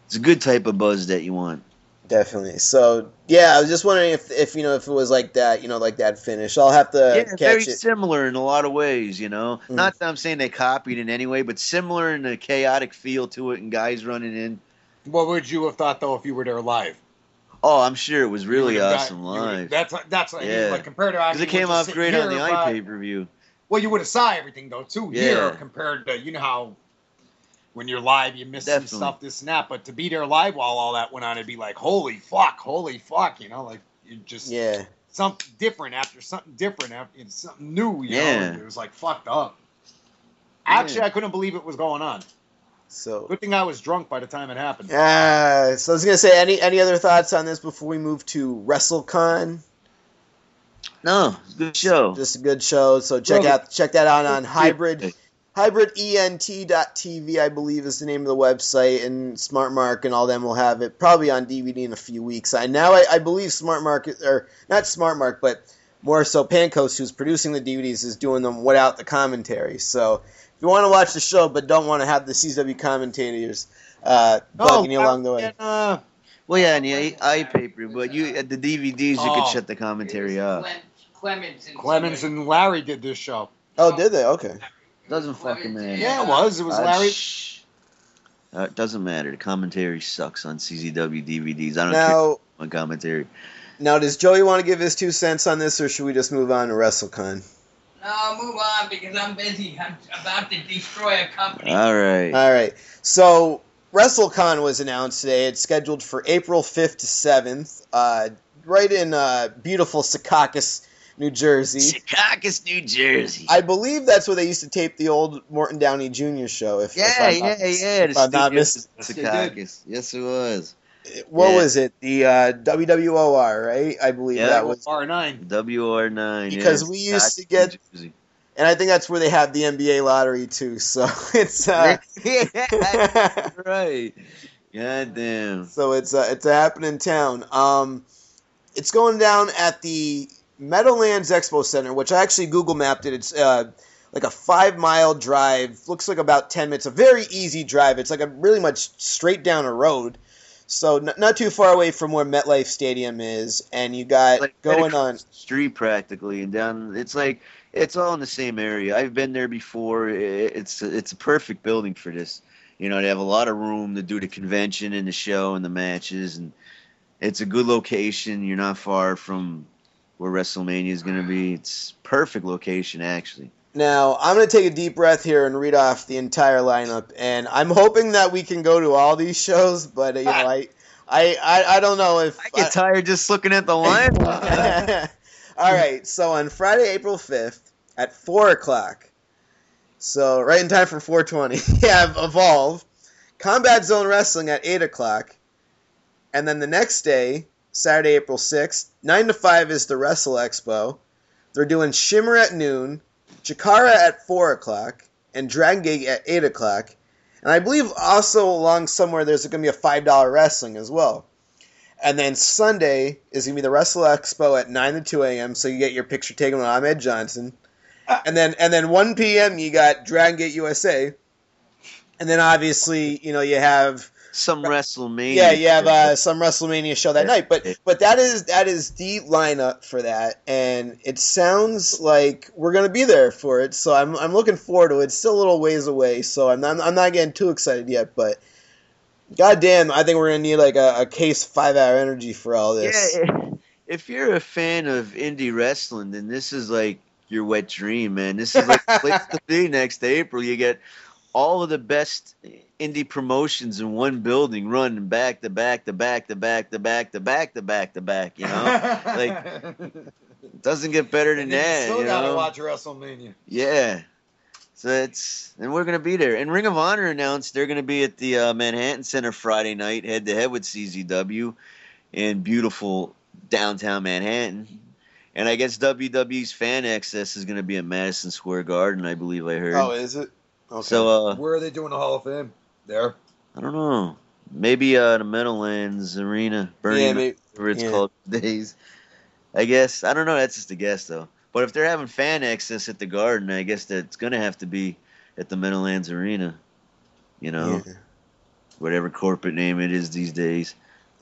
It's a good type of buzz that you want. Definitely. So, yeah, I was just wondering if it was like that, like that finish. I'll have to catch it. Yeah, very similar in a lot of ways, Not that I'm saying they copied in any way, but similar in a chaotic feel to it and guys running in. What would you have thought, though, if you were there live? Oh, I'm sure it was really awesome live. That's like compared to because it came off great on the iPay-per-view. Well, you would have saw everything though too. Yeah. Here compared to how when you're live you miss some stuff, this and that. But to be there live while all that went on, it'd be like holy fuck, like you just something different after something different after something new. It was like fucked up. Actually, I couldn't believe it was going on. So good thing I was drunk by the time it happened. Yeah. So I was gonna say, any other thoughts on this before we move to WrestleCon? No, it's a good show. Just a good show. So check that out on hybrident.tv, I believe is the name of the website, and SmartMark and all them will have it probably on DVD in a few weeks. I believe SmartMark, or not SmartMark, but more so Pankos, who's producing the DVDs, is doing them without the commentary. So. If you want to watch the show but don't want to have the CZW commentators bugging you along the way. And the iPaper, but you at the DVDs you could shut the commentary off. Clemens and Larry did this show. Oh, did they? Okay. Doesn't fucking matter. Yeah, it was. It was Larry. It doesn't matter. The commentary sucks on CZW DVDs. I don't care on commentary. Now, does Joey want to give his 2 cents on this, or should we just move on to WrestleCon? No, move on, because I'm busy. I'm about to destroy a company. All right. So, WrestleCon was announced today. It's scheduled for April 5th to 7th, right in beautiful Secaucus, New Jersey. Secaucus, New Jersey. I believe that's where they used to tape the old Morton Downey Jr. show. If I'm not mistaken. Secaucus. Yes, it was. What was it? The WWOR, right? I believe that was R9. WR9. Because we used to get, and I think that's where they have the NBA lottery too. So it's right. Goddamn. So it's a happening town. It's going down at the Meadowlands Expo Center, which I actually Google mapped it. It's like a 5-mile drive. Looks like about 10 minutes. A very easy drive. It's like a really much straight down a road. So not too far away from where MetLife Stadium is, and you got like, going on street practically, and down. It's like it's all in the same area. I've been there before. It's a perfect building for this. You know, they have a lot of room to do the convention and the show and the matches, and it's a good location. You're not far from where WrestleMania is going to be. It's perfect location actually. Now, I'm going to take a deep breath here and read off the entire lineup, and I'm hoping that we can go to all these shows, but, you know, I don't know if... I get tired just looking at the lineup. All right, so on Friday, April 5th at 4 o'clock, so right in time for 4:20, we have Evolve, Combat Zone Wrestling at 8 o'clock, and then the next day, Saturday, April 6th, 9 to 5 is the Wrestle Expo. They're doing Shimmer at noon, Chikara at 4 o'clock, and Dragon Gate at 8 o'clock. And I believe also along somewhere there's going to be a $5 wrestling as well. And then Sunday is going to be the Wrestle Expo at 9 to 2 a.m., so you get your picture taken with Ahmed Johnson. And then 1 p.m. you got Dragon Gate USA. And then obviously, you know, you have... some WrestleMania. Yeah, you have some WrestleMania show that night. But that is the lineup for that, and it sounds like we're gonna be there for it. So I'm looking forward to it. It's still a little ways away, so I'm not getting too excited yet. But goddamn, I think we're gonna need like a case 5-hour energy for all this. Yeah, if you're a fan of indie wrestling, then this is like your wet dream, man. This is like the place to be next April. You get all of the best indie promotions in one building, running back to back to back to back to back to back to back to back. You know, like it doesn't get better than that. Still gotta watch WrestleMania. Yeah, so and we're gonna be there. And Ring of Honor announced they're gonna be at the Manhattan Center Friday night, head to head with CZW in beautiful downtown Manhattan. And I guess WWE's fan access is gonna be at Madison Square Garden. I believe I heard. Oh, is it? Okay. So, where are they doing the Hall of Fame? There? I don't know. Maybe the Meadowlands Arena. Whatever it's called days. I guess. I don't know. That's just a guess, though. But if they're having fan access at the Garden, I guess that's going to have to be at the Meadowlands Arena. You know? Yeah. Whatever corporate name it is these days.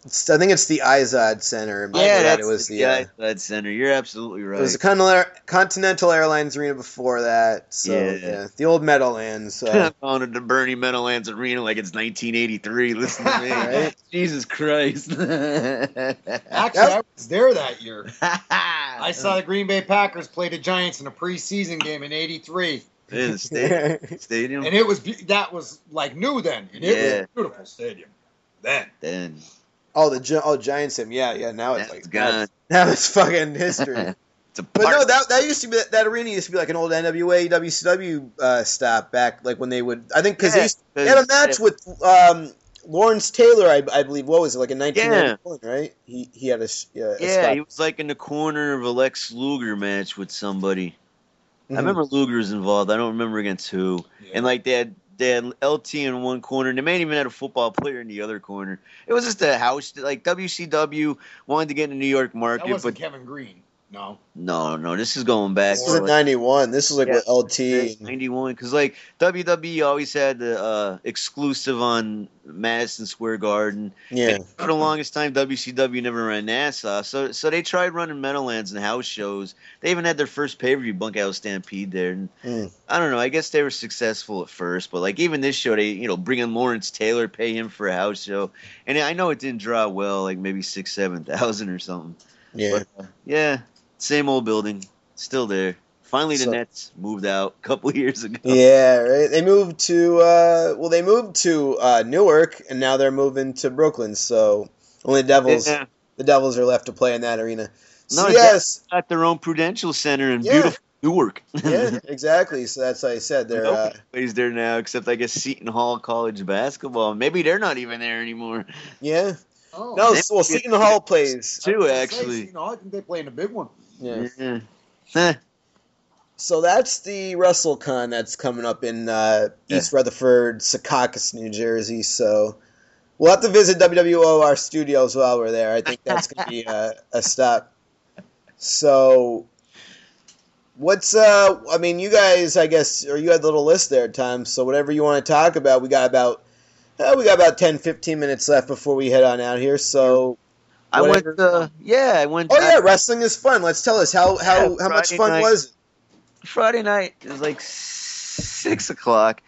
I think it's the IZOD Center. It was the IZOD Center. You're absolutely right. It was the Continental Airlines Arena before that. So, yeah. The old Meadowlands. I'm calling it the Bernie Meadowlands Arena like it's 1983. Listen to me. Right? Jesus Christ. Actually, I was there that year. I saw the Green Bay Packers play the Giants in a preseason game in '83. In the stadium. And that was like new then. And it was a beautiful stadium then. Oh, Giants him. Yeah. Now it's like gone. Now it's fucking history. But no, that used to be that arena used to be like an old NWA WCW stop back, like when they would. I think because they had a match with Lawrence Taylor, I believe. What was it like in 1991? Right? He had a stop. He was like in the corner of a Lex Luger match with somebody. Mm-hmm. I remember Luger was involved. I don't remember against who. Yeah. And like they had LT in one corner, and they may even had a football player in the other corner. It was just a house. Like, WCW wanted to get in the New York market. That wasn't Kevin Green. No. This is going back. This is like, 91. This is like with LT. 91, because like WWE always had the exclusive on Madison Square Garden. Yeah. And for the longest time, WCW never ran Nassau, so they tried running Meadowlands and house shows. They even had their first pay-per-view Bunkhouse Stampede there. And I don't know. I guess they were successful at first, but like even this show, they bring in Lawrence Taylor, pay him for a house show, and I know it didn't draw well, like maybe 6,000-7,000 or something. Yeah. But, yeah. Same old building, still there. Finally, the Nets moved out a couple years ago. Yeah, right. They moved to Newark, and now they're moving to Brooklyn. So only the Devils are left to play in that arena. No, yes, at their own Prudential Center in beautiful Newark. Yeah, exactly. So that's what I said. They're plays there now, except I guess Seton Hall College basketball. Maybe they're not even there anymore. Yeah. Oh. No, well, Seton Hall plays too. Actually, Seton Hall, I think they play in a big one. Yeah. So that's the WrestleCon that's coming up in East Rutherford, Secaucus, New Jersey. So we'll have to visit WWOR studios while we're there. I think that's going to be a stop. So what's I mean, you guys, I guess, or you had a little list there, Tom. So whatever you want to talk about, we got about 10, 15 minutes left before we head on out here. So. Wrestling is fun. Let's tell us how much fun was it? Friday night, it was like 6 o'clock,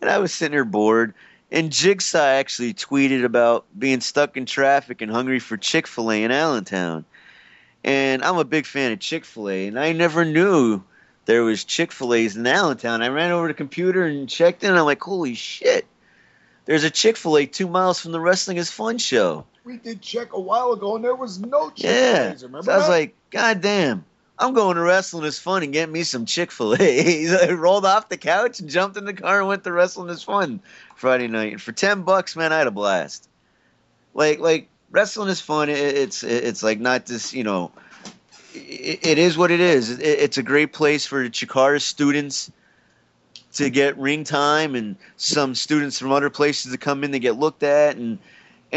and I was sitting here bored. And Jigsaw actually tweeted about being stuck in traffic and hungry for Chick-fil-A in Allentown. And I'm a big fan of Chick-fil-A, and I never knew there was Chick-fil-A's in Allentown. I ran over to the computer and checked in, and I'm like, holy shit. There's a Chick-fil-A 2 miles from the Wrestling is Fun show. We did check a while ago, and there was no Chick-fil-A's. Remember so I was like, God damn, I'm going to Wrestling is Fun and get me some Chick-fil-A's. I rolled off the couch and jumped in the car and went to Wrestling is Fun Friday night. And for $10, man, I had a blast. Like Wrestling is Fun. It's like not this, It is what it is. It's a great place for the Chikara students to get ring time, and some students from other places to come in to get looked at, and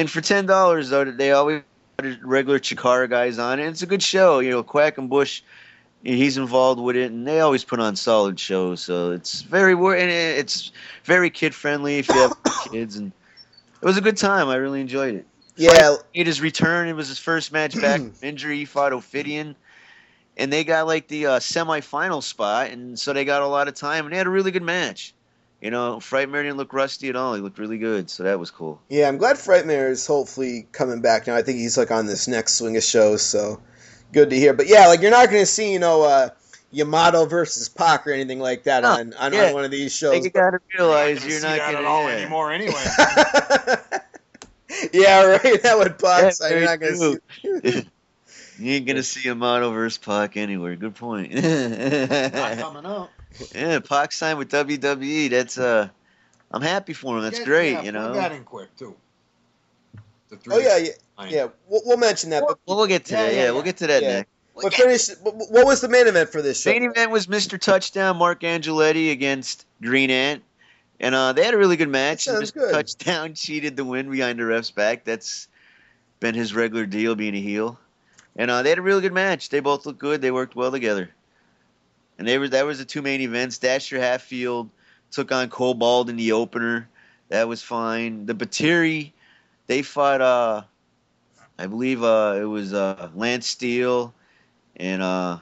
for $10 though, they always had regular Chikara guys on, and it's a good show. Quack and Bush, he's involved with it, and they always put on solid shows. So it's very kid friendly if you have kids, and it was a good time. I really enjoyed it. Yeah, he made his return. It was his first match back from injury. He fought Ophidian. And they got like the semi-final spot, and so they got a lot of time, and they had a really good match. Frightmare didn't look rusty at all. He looked really good, so that was cool. Yeah, I'm glad Frightmare is hopefully coming back now. I think he's like on this next swing of shows, so good to hear. But yeah, like you're not going to see, Yamato versus Pac or anything like that on one of these shows. Like, you got to realize you're not going to see that at all anymore anyway. Yeah, right. That would box. Yeah, you're not going to see. You ain't going to see Yamato versus Pac anywhere. Good point. Not coming up. Yeah, Pac signed with WWE. That's I'm happy for him. That's great, We got in quick, too. We'll mention that. We'll get to that. We'll get to that next. But finish, what was the main event for this show? Main event was Mr. Touchdown, Mark Angeletti against Green Ant. And they had a really good match. Mr. Touchdown cheated the win behind the ref's back. That's been his regular deal, being a heel. And they had a really good match. They both looked good. They worked well together. And that was the two main events. Dasher Hatfield took on Cobalt in the opener. That was fine. The Batiri, they fought, I believe it was Lance Steele. And I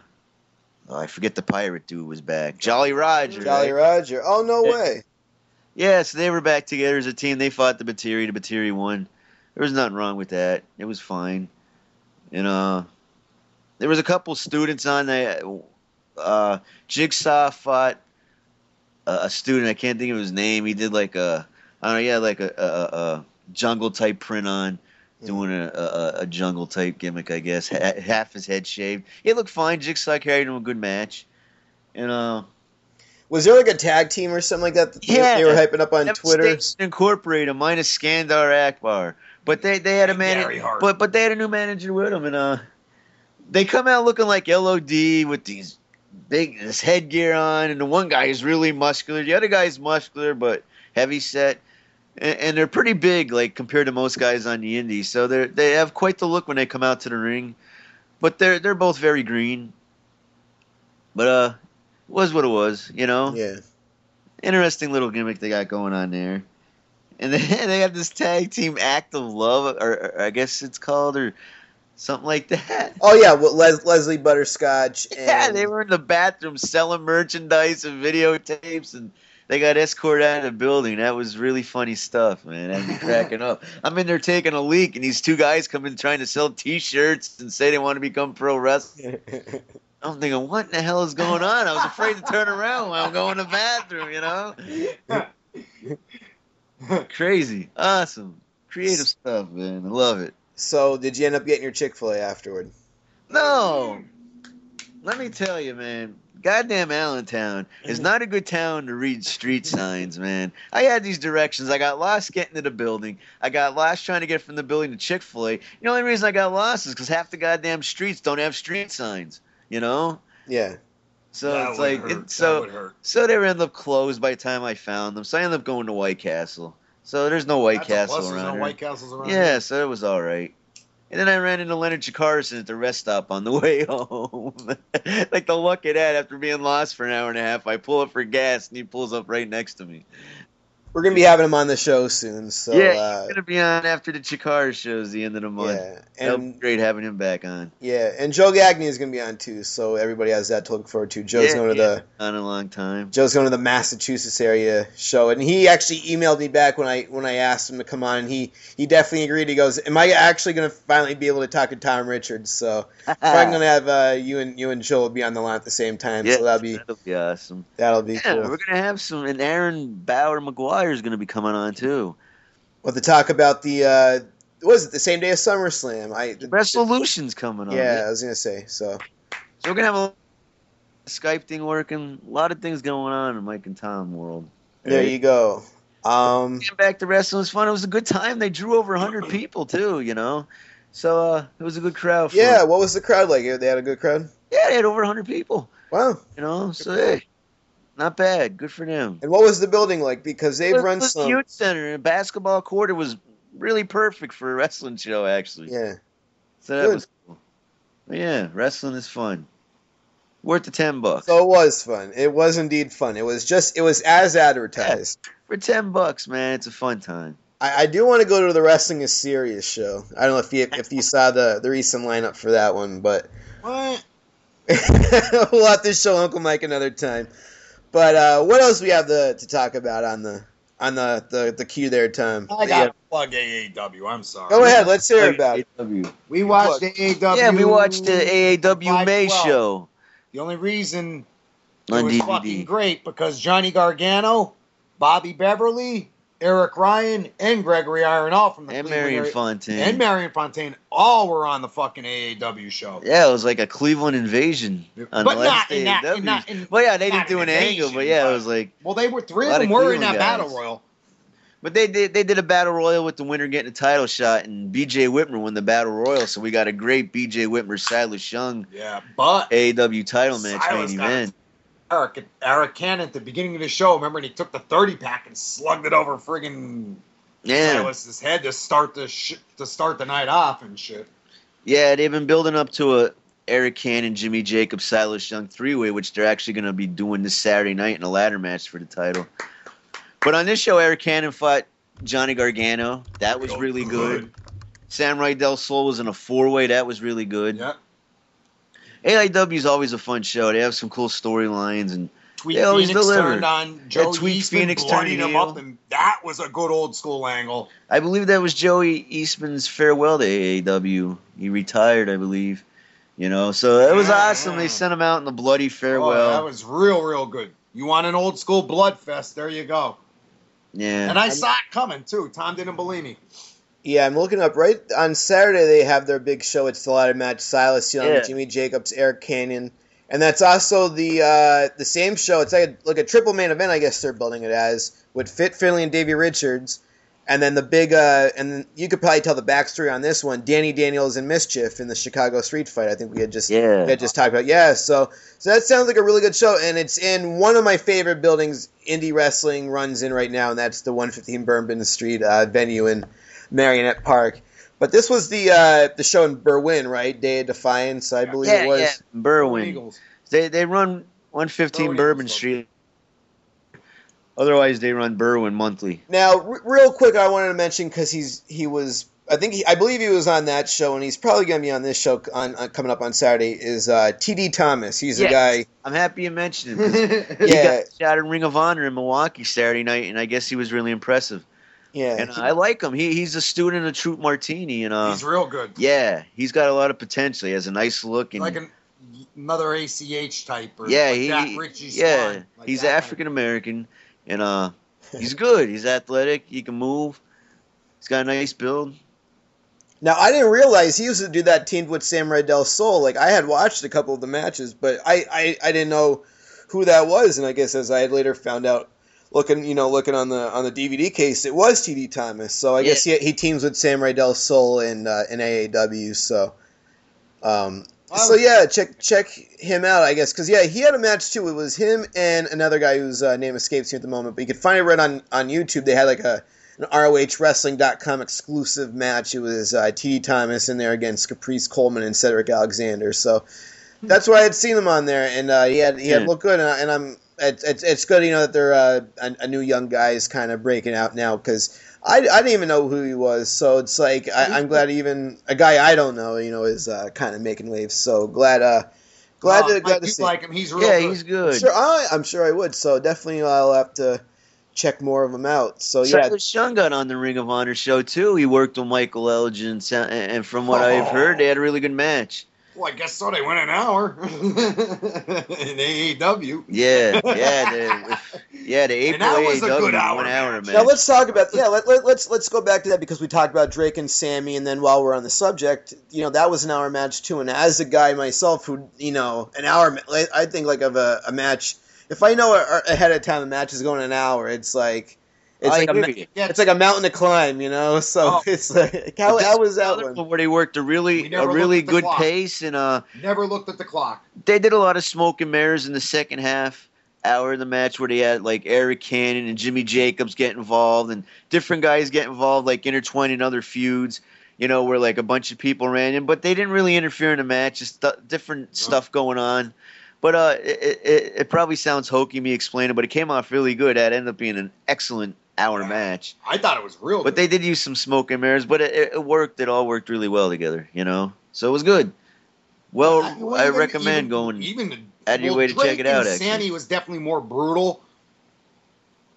forget the pirate dude was back. Jolly Roger. Roger. Oh, no way. Yeah, so they were back together as a team. They fought the Batiri. The Batiri won. There was nothing wrong with that. It was fine. And there was a couple students on that. Jigsaw fought a student. I can't think of his name. He did like a jungle type print on, doing a jungle type gimmick, I guess. Half his head shaved. He looked fine. Jigsaw carried him a good match. And was there like a tag team or something like that they were hyping up on Twitter? Incorporated minus Skandar Akbar. But they had a manager, but they had a new manager with them, and they come out looking like LOD with these this headgear on, and the one guy is really muscular, the other guy's muscular but heavy set, and they're pretty big, like compared to most guys on the indies. So they have quite the look when they come out to the ring. But they're both very green. But it was what it was, you know. Yeah. Interesting little gimmick they got going on there. And then they got this tag team Act of Love, or I guess it's called, or something like that. Oh, yeah, well, Leslie Butterscotch. And... yeah, they were in the bathroom selling merchandise and videotapes, and they got escorted out of the building. That was really funny stuff, man. I'd be cracking up. I'm in there taking a leak, and these two guys come in trying to sell T-shirts and say they want to become pro wrestlers. I'm thinking, what in the hell is going on? I was afraid to turn around while I'm going to the bathroom, you know? Crazy. Awesome. Creative stuff, man. I love it. So, did you end up getting your Chick-fil-A afterward? No. Let me tell you, man. Goddamn Allentown is not a good town to read street signs, man. I had these directions. I got lost getting to the building. I got lost trying to get from the building to Chick-fil-A. The only reason I got lost is because half the goddamn streets don't have street signs. You know? Yeah. So that it's like hurt. So they ended up closed by the time I found them. So I ended up going to White Castle. So there's no White Castle around. No White Castles around. Yeah, here. So it was all right. And then I ran into Leonard Chikara at the rest stop on the way home. Like the luck it had after being lost for an hour and a half. I pull up for gas and he pulls up right next to me. We're gonna be having him on the show soon. So yeah, he's gonna be on after the Chikara shows the end of the month. Yeah, and great having him back on. Yeah, and Joe Gagne is gonna be on too. So everybody has that to look forward to. Joe's going to the on a long time. Joe's going to the Massachusetts area show, and he actually emailed me back when I asked him to come on. And he definitely agreed. He goes, "Am I actually gonna finally be able to talk to Tom Richards?" So I'm gonna have you and Joe be on the line at the same time. Yeah, so that'll be awesome. That'll be cool. We're gonna have some and Aaron Bauer McGuire is going to be coming on too. Well, to talk about the was it the same day as SummerSlam? Resolution's coming on. Yeah, I was going to say so. We're going to have a Skype thing working. A lot of things going on in Mike and Tom world. Right? There you go. Back to Wrestling is Fun. It was a good time. They drew over 100 people too. You know, so it was a good crowd. Yeah. What was the crowd like? They had a good crowd. Yeah, they had over 100 people. Wow. You know, so hey. Not bad. Good for them. And what was the building like? Because they've run some... It was a huge center. A basketball court was really perfect for a wrestling show, actually. Yeah. So that was cool. But yeah, wrestling is fun. Worth the $10. So it was fun. It was indeed fun. It was as advertised. Yeah. For $10, man, it's a fun time. I do want to go to the Wrestling is Serious show. I don't know if you saw the recent lineup for that one, but... What? We'll have to show Uncle Mike another time. But what else we have to talk about on the queue there, Tom? I got to plug AAW. I'm sorry. Go ahead. Let's hear about it. We watched AAW. Yeah, we watched the AAW May show. The only reason it was fucking great because Johnny Gargano, Bobby Beverly, Eric Ryan, and Gregory Ironahl from the Marion Fontaine all were on the fucking AAW show. Yeah, it was like a Cleveland invasion. On but the last not in AAW. That. Well, yeah, they didn't do an angle, but yeah, it was like. Well, they were three of them were in that battle royal. But they did a battle royal with the winner getting a title shot, and B.J. Whitmer won the battle royal, so we got a great B.J. Whitmer Silas Young AAW title match main event. Eric Cannon at the beginning of the show, remember, and he took the 30-pack and slugged it over friggin' Silas's head to start the night off and shit. Yeah, they've been building up to a Eric Cannon, Jimmy Jacobs, Silas Young three-way, which they're actually going to be doing this Saturday night in a ladder match for the title. But on this show, Eric Cannon fought Johnny Gargano. That was really good. Samurai Del Sol was in a four-way. That was really good. Yeah. AIW is always a fun show. They have some cool storylines, and they always deliver. Tweet Phoenix turned on Joey Eastman, blinding him up, and that was a good old school angle. I believe that was Joey Eastman's farewell to AIW. He retired, I believe. You know, so it was awesome. They sent him out in the bloody farewell. Oh, that was real, real good. You want an old school blood fest? There you go. Yeah, and I saw it coming too. Tom didn't believe me. Yeah, I'm looking up right on Saturday. They have their big show. It's the ladder match: Silas Young, Jimmy Jacobs, Eric Cannon, and that's also the same show. It's like a triple main event, I guess they're building it as, with Fit Finlay and Davey Richards, and then the big and you could probably tell the backstory on this one. Danny Daniels and Mischief in the Chicago Street Fight. I think we had just talked about. Yeah, so that sounds like a really good show, and it's in one of my favorite buildings indie wrestling runs in right now, and that's the 115 Bourbon Street venue in Marionette Park. But this was the show in Berwyn, right? Day of Defiance, I believe it was. Yeah, Berwyn. They run 115 Bourbon Street. Otherwise, they run Berwyn monthly. Now, real quick, I wanted to mention because he was. I believe he was on that show, and he's probably going to be on this show on coming up on Saturday, is TD Thomas. He's the guy. I'm happy you mentioned him. He got shot in Ring of Honor in Milwaukee Saturday night, and I guess he was really impressive. Yeah. And I like him. He's a student of Troop Martini. And he's real good. Yeah. He's got a lot of potential. He has a nice look. And, like another ACH type. Or yeah. Like Richie's son, like he's African-American, and he's good. He's athletic. He can move. He's got a nice build. Now, I didn't realize he used to do that teamed with Samurai Del Sol. Like, I had watched a couple of the matches, but I didn't know who that was. And I guess as I had later found out, looking on the DVD case, it was TD Thomas. So I guess he teams with Samurai Del Sol in AAW. So, check him out, I guess, because he had a match too. It was him and another guy whose name escapes me at the moment, but you could find it right on YouTube. They had like an ROHWrestling.com exclusive match. It was TD Thomas in there against Caprice Coleman and Cedric Alexander. So that's where I had seen him on there, and he had looked good. And it's good, that they're a new young guy is kind of breaking out now, because I didn't even know who he was. So it's like I'm glad even a guy I don't know, is kind of making waves. So glad to see. Like him. He's real good. He's good. I'm sure I would. So definitely I'll have to check more of them out. Shun got on the Ring of Honor show too. He worked with Michael Elgin, and from what I've heard, they had a really good match. Well, I guess so. They went an hour in AAW. The April AAW was a good hour. 1 hour, man. Now let's talk about let's go back to that, because we talked about Drake and Sammy, and then while we're on the subject, that was an hour match too. And as a guy myself who an hour, I think like of a match. If I know ahead of time the match is going an hour, it's like a mountain to climb, So it's like how was that one? Where they worked a really good pace and never looked at the clock. They did a lot of smoke and mirrors in the second half hour of the match, where they had like Eric Cannon and Jimmy Jacobs get involved, and different guys get involved, like intertwining other feuds. Where like a bunch of people ran in, but they didn't really interfere in the match. Just different stuff going on. But it probably sounds hokey me explaining, but it came off really good. That ended up being an excellent hour match. I thought it was real. But they did use some smoke and mirrors, but it worked. It all worked really well together, so it was good. Well, I recommend going out of your way to check it out. Sammy was definitely more brutal,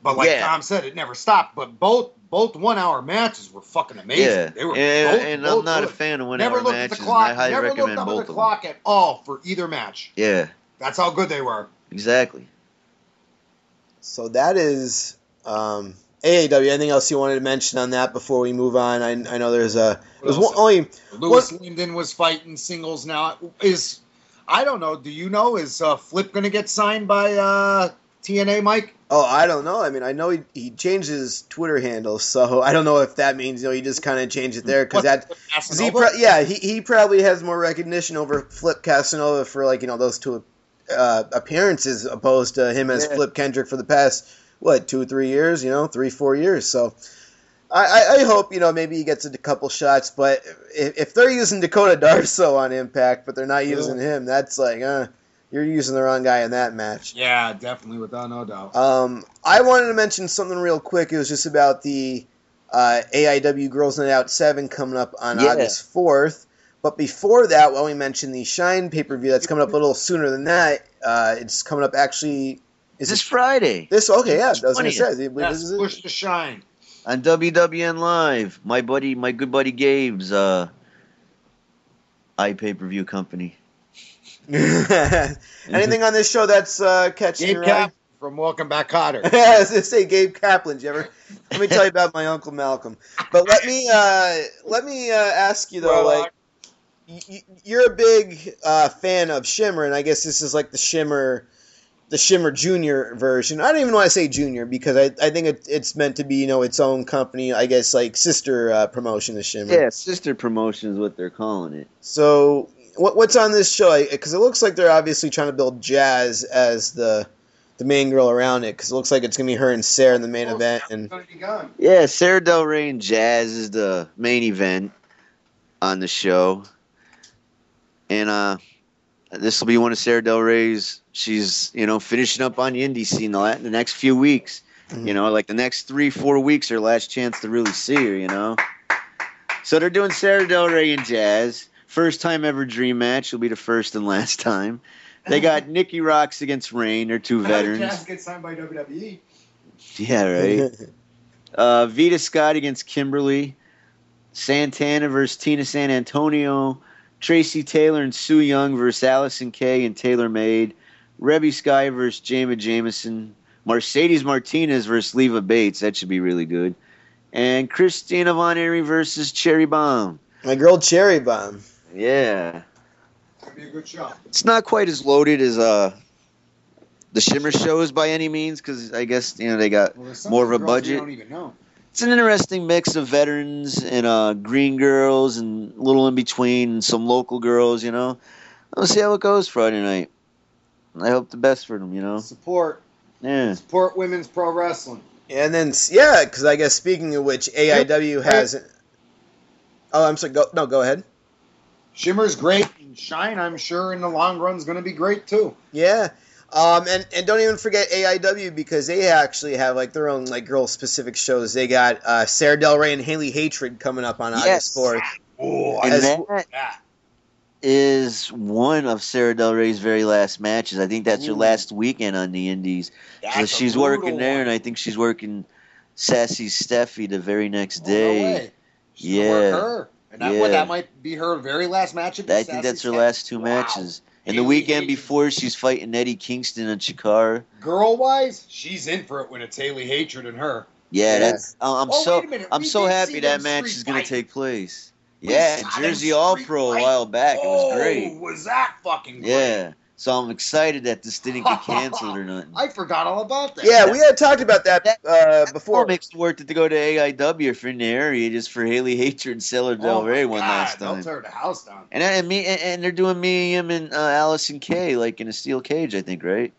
but like Tom said, it never stopped. But both 1 hour matches were fucking amazing. Yeah. They were both I'm not a fan of 1 hour matches. I highly recommend both of them. Never looked up at the clock at all for either match. Yeah. That's how good they were. Exactly. So that is AAW. Anything else you wanted to mention on that before we move on? I know there's a Lewis Linden was fighting singles now. I don't know. Do you know? Is Flip going to get signed by TNA, Mike? Oh, I don't know. I mean, I know he changed his Twitter handle, so I don't know if that means he just kind of changed it there, because he probably has more recognition over Flip Casanova for those two appearances, opposed to him as Flip Kendrick for the past 2 or 3 years, 3-4 years. So I hope maybe he gets a couple shots, but if they're using Dakota Darso on Impact but they're not using him, that's like you're using the wrong guy in that match. Yeah, definitely, without no doubt. I wanted to mention something real quick. It was just about the AIW Girls Night Out 7 coming up on August 4th. But before that, while we mentioned the Shine pay-per-view, that's coming up a little sooner than that. It's coming up actually. Is this Friday? That's what it says. Yes, Push to Shine on WWN Live. My good buddy Gabe's iPay-per-view company. Anything on this show that's catching your eye? From Welcome Back, Cotter. As I say, Gabe Kaplan. Let me tell you about my Uncle Malcolm. But let me ask you though, you're a big fan of Shimmer, and I guess this is like the Shimmer Junior version. I don't even want to say Junior, because I think it's meant to be its own company. I guess like sister promotion to Shimmer. Yeah, sister promotion is what they're calling it. So what's on this show? Because it looks like they're obviously trying to build Jazz as the main girl around it, because it looks like it's gonna be her and Sarah in the main event. Sarah Del Rey and Jazz is the main event. on the show. And this will be one of Sarah Del Rey's. She's, you know, finishing up on the indie scene the next few weeks. Mm-hmm. You know, like the next 3-4 weeks are last chance to really see her, you know. So they're doing Sarah Del Rey and Jazz. First time ever dream match. Will be the first and last time. They got Nikki Rox against Rain. They're two veterans. Jazz gets signed by WWE. Yeah, right. Vita Scott against Kimberly. Santana versus Tina San Antonio. Tracy Taylor and Sue Young versus Allison Kay and Taylor Maid. Reby Sky versus Jayma Jamison. Mercedes Martinez versus Leva Bates. That should be really good. And Christina Von Eri versus Cherry Bomb. My girl Cherry Bomb. Yeah. That'd be a good shot. It's not quite as loaded as the Shimmer shows by any means, because I guess, you know, they got more of a budget. Don't even know. It's an interesting mix of veterans and green girls and a little in between and some local girls, you know. We'll see how it goes Friday night. I hope the best for them, you know. Support. Yeah. Support women's pro wrestling. And then, yeah, because I guess speaking of which, AIW has... Oh, I'm sorry. Go ahead. Shimmer's great and Shine, I'm sure, in the long run is going to be great, too. Yeah. And don't even forget AIW, because they actually have like their own like girl-specific shows. They got Sarah Del Rey and Haley Hatred coming up on August 4th. Oh, and that is one of Sarah Del Rey's very last matches. I think that's her last weekend on the Indies. So she's working there, and I think she's working Sassy Steffi the very next day. No way. Yeah. And that might be her very last match. I think that's her last two matches. And the weekend before, she's fighting Eddie Kingston and Chikara. Girl-wise, she's in for it when it's Haley Hatred and her. Yeah, that's. I'm so happy that match is going to take place. Yeah, Jersey All-Pro a while back. It was great. Oh, was that fucking great. Yeah, so I'm excited that this didn't get canceled or nothing. I forgot all about that. Yeah, we had talked about that before. It makes it worth it to go to AIW for in the area just for Haley Hatred and Sarah Del Rey one last time. They'll tear the house down. And they're doing Miriam and Allison Kay like in a steel cage, I think, right?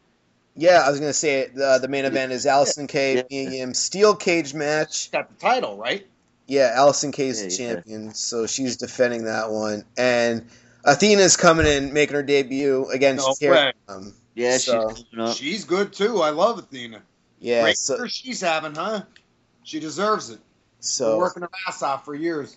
Yeah, I was going to say the main event is Allison Kay, Miriam, steel cage match. Got the title, right? Yeah, Allison Kay's the champion, so she's defending that one. And Athena's coming in, making her debut against Terry. Yeah, so. She's coming up. She's good, too. I love Athena. Yeah, great career she's having, huh? She deserves it. So been working her ass off for years.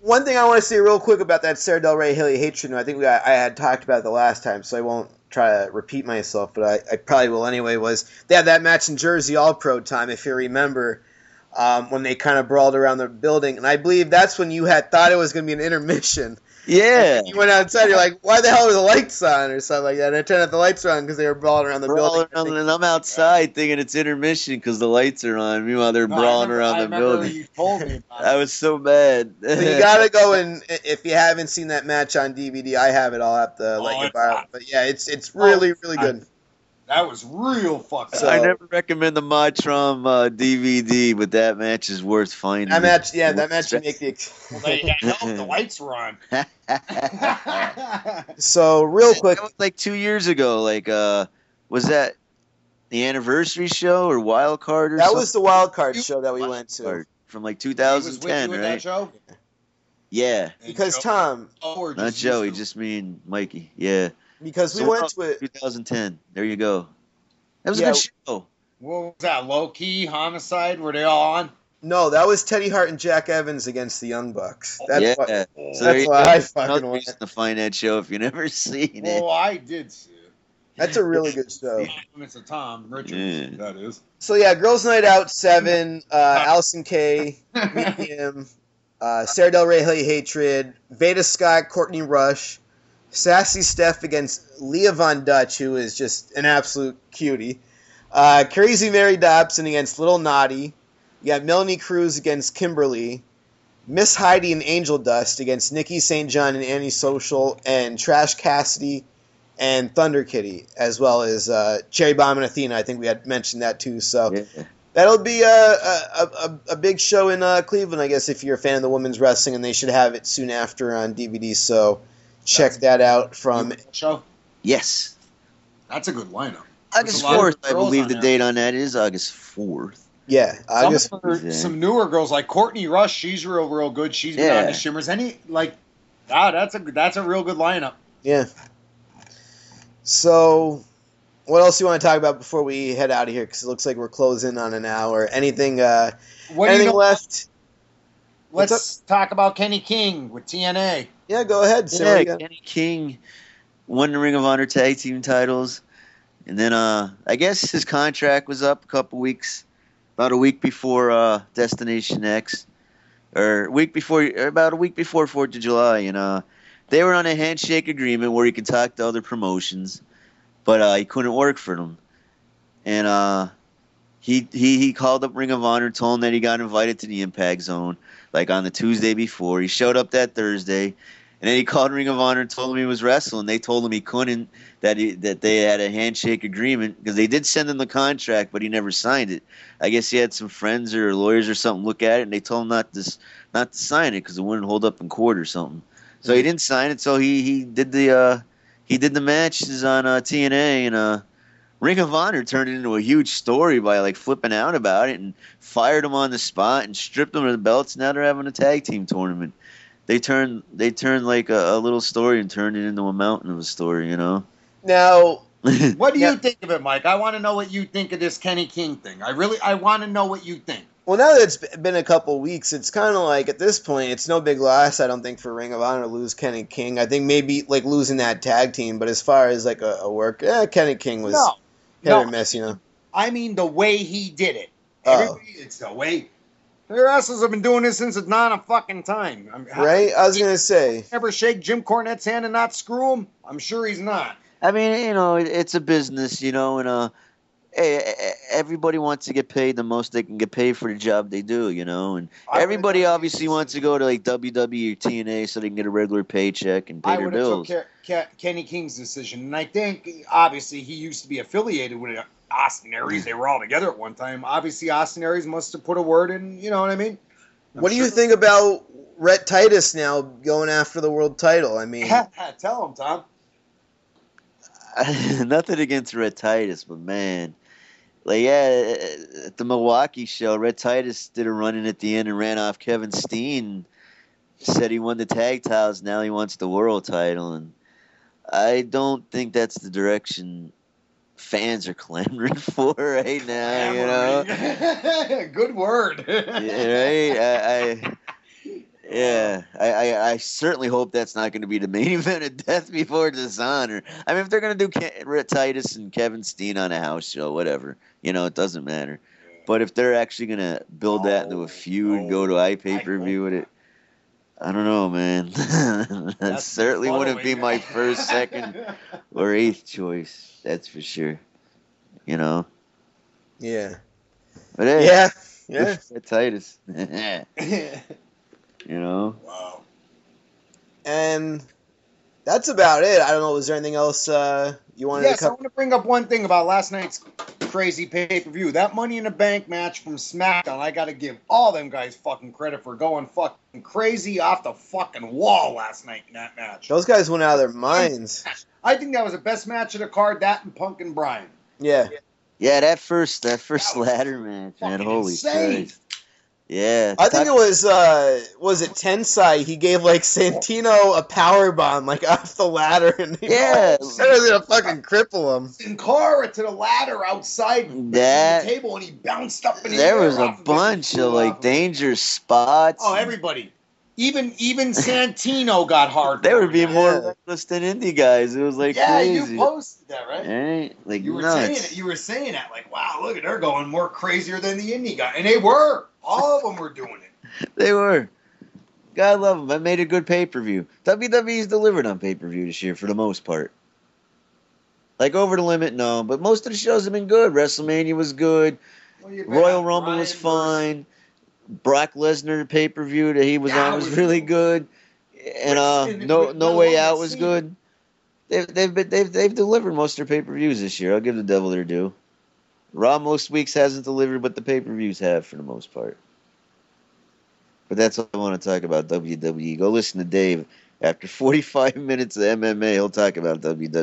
One thing I want to say real quick about that Sarah Del Rey, Haley Hatred, I think I had talked about it the last time, so I won't try to repeat myself, but I probably will anyway, was they had that match in Jersey All-Pro time, if you remember. When they kind of brawled around the building. And I believe that's when you had thought it was going to be an intermission. Yeah. You went outside, you're like, why the hell are the lights on or something like that? And I turned out the lights were on because they were brawling around the building. And I'm outside thinking it's intermission because the lights are on. Meanwhile, they're brawling around the building. You told me about it. I was so mad. So you got to go, and if you haven't seen that match on DVD, I have it. I'll have to let you borrow it. But, yeah, it's really, really good. That was real fucked up. So, I never recommend the Matram DVD, but that match is worth finding. That match would make the... Well, the lights were on. So, real quick... That was like 2 years ago. Like, was that the anniversary show or Wild Card or something? That was the Wild Card show that we went to. From like 2010, right? That show? Yeah. Because Tom... Oh, not Joey, just me and Mikey. Yeah. Because we went to it 2010. There you go. That was a good show. What was that? Low Key, Homicide? Were they all on? No, that was Teddy Hart and Jack Evans against the Young Bucks. That's why I fucking went to find that show if you never seen it. Oh, I did see it. That's a really good show. It's a Tom Richards. Yeah. That is. So yeah, Girls Night Out 7. Allison Kay, Medium, Sarah Del Rey, Haley Hatred, Vita Scott, Courtney Rush. Sassy Steph against Leah Von Dutch, who is just an absolute cutie. Crazy Mary Dobson against Little Naughty. You got Melanie Cruz against Kimberly. Miss Heidi and Angel Dust against Nikki St. John and Antisocial. And Trash Cassidy and Thunder Kitty, as well as Cherry Bomb and Athena. I think we had mentioned that, too. So that'll be a big show in Cleveland, I guess, if you're a fan of the women's wrestling. And they should have it soon after on DVD, so... Check that out from show. Yes, that's a good lineup. August 4th, I believe the date on that is August 4th. Yeah, August. Some newer girls like Courtney Rush. She's real good. She's been on the Shimmers. Any like Wow, that's a real good lineup. Yeah. So, what else do you want to talk about before we head out of here? Because it looks like we're closing on an hour. Anything left? Let's talk about Kenny King with TNA. Yeah, go ahead. Yeah, Kenny King won the Ring of Honor tag team titles. And then I guess his contract was up about a week before Destination X. About a week before 4th of July. And they were on a handshake agreement where he could talk to other promotions, but he couldn't work for them. And he called up Ring of Honor, told him that he got invited to the Impact Zone, like on the Tuesday before. He showed up that Thursday, and then he called Ring of Honor and told him he was wrestling. They told him he couldn't, that they had a handshake agreement, because they did send him the contract, but he never signed it. I guess he had some friends or lawyers or something look at it, and they told him not to sign it because it wouldn't hold up in court or something. So he didn't sign it. So he did the matches on TNA, and Ring of Honor turned it into a huge story by like flipping out about it and fired him on the spot and stripped him of the belts. Now they're having a tag team tournament. They turned like a little story and turned it into a mountain of a story. You know. Now, what do you think of it, Mike? I want to know what you think of this Kenny King thing. I want to know what you think. Well, now that it's been a couple weeks, it's kind of like at this point, it's no big loss, I don't think, for Ring of Honor to lose Kenny King. I think maybe like losing that tag team, but as far as like a work, Kenny King was hit or miss, you know. I mean the way he did it. It's the way. The wrestlers have been doing this since it's not a fucking time. Right? I was gonna say. Ever shake Jim Cornette's hand and not screw him? I'm sure he's not. I mean, you know, it's a business, you know, and hey, everybody wants to get paid the most they can get paid for the job they do, you know. And everybody obviously wants to go to like WWE or TNA so they can get a regular paycheck and pay their bills. I would have took Kenny King's decision, and I think obviously he used to be affiliated with Austin Aries. They were all together at one time. Obviously, Austin Aries must have put a word in. You know what I mean? What do you think about Rhett Titus now going after the world title? I mean, tell him, Tom. Nothing against Rhett Titus, but man. Like, yeah, at the Milwaukee show, Rhett Titus did a run-in at the end and ran off Kevin Steen. Said he won the tag titles, now he wants the world title. And I don't think that's the direction fans are clamoring for right now, you know? Good word. Yeah, right? I certainly hope that's not going to be the main event of Death Before Dishonor. I mean, if they're going to do Rhett Titus and Kevin Steen on a house show, whatever, you know, it doesn't matter. But if they're actually going to build that into a feud, go to iPay-per-view with it, I don't know, man. That certainly wouldn't be my first, second, or eighth choice. That's for sure. You know? Yeah. But hey, yeah. Rhett Titus. You know? Wow. And that's about it. I don't know. Was there anything else you wanted to cover? Yes, I want to bring up one thing about last night's crazy pay-per-view. That Money in the Bank match from SmackDown, I got to give all them guys fucking credit for going fucking crazy off the fucking wall last night in that match. Those guys went out of their minds. I think that was the best match of the card, that and Punk and Bryan. Yeah. Yeah, that first ladder match, man. Holy insane. Christ. Yeah. I think it was it Tensai? He gave like Santino a powerbomb like off the ladder and was gonna fucking cripple him. Sinkara to the ladder outside the table and he bounced up in the air. There was a bunch of like dangerous spots. Oh, everybody. Even Santino got hard. They were being more reckless than indie guys. It was like crazy. You posted that, right? Like you were saying that, like, wow, look at her going more crazier than the indie guy, and they were. All of them were doing it. They were. God love them. I made a good pay-per-view. WWE's delivered on pay-per-view this year for the most part. Like over the limit, no, but most of the shows have been good. WrestleMania was good. Royal Rumble was fine. Brock Lesnar pay-per-view that he was on was really good, and No Way Out was good. They've delivered most of their pay-per-views this year. I'll give the devil their due. Raw most weeks hasn't delivered, but the pay-per-views have for the most part. But that's all I want to talk about WWE. Go listen to Dave. After 45 minutes of MMA, he'll talk about WWE.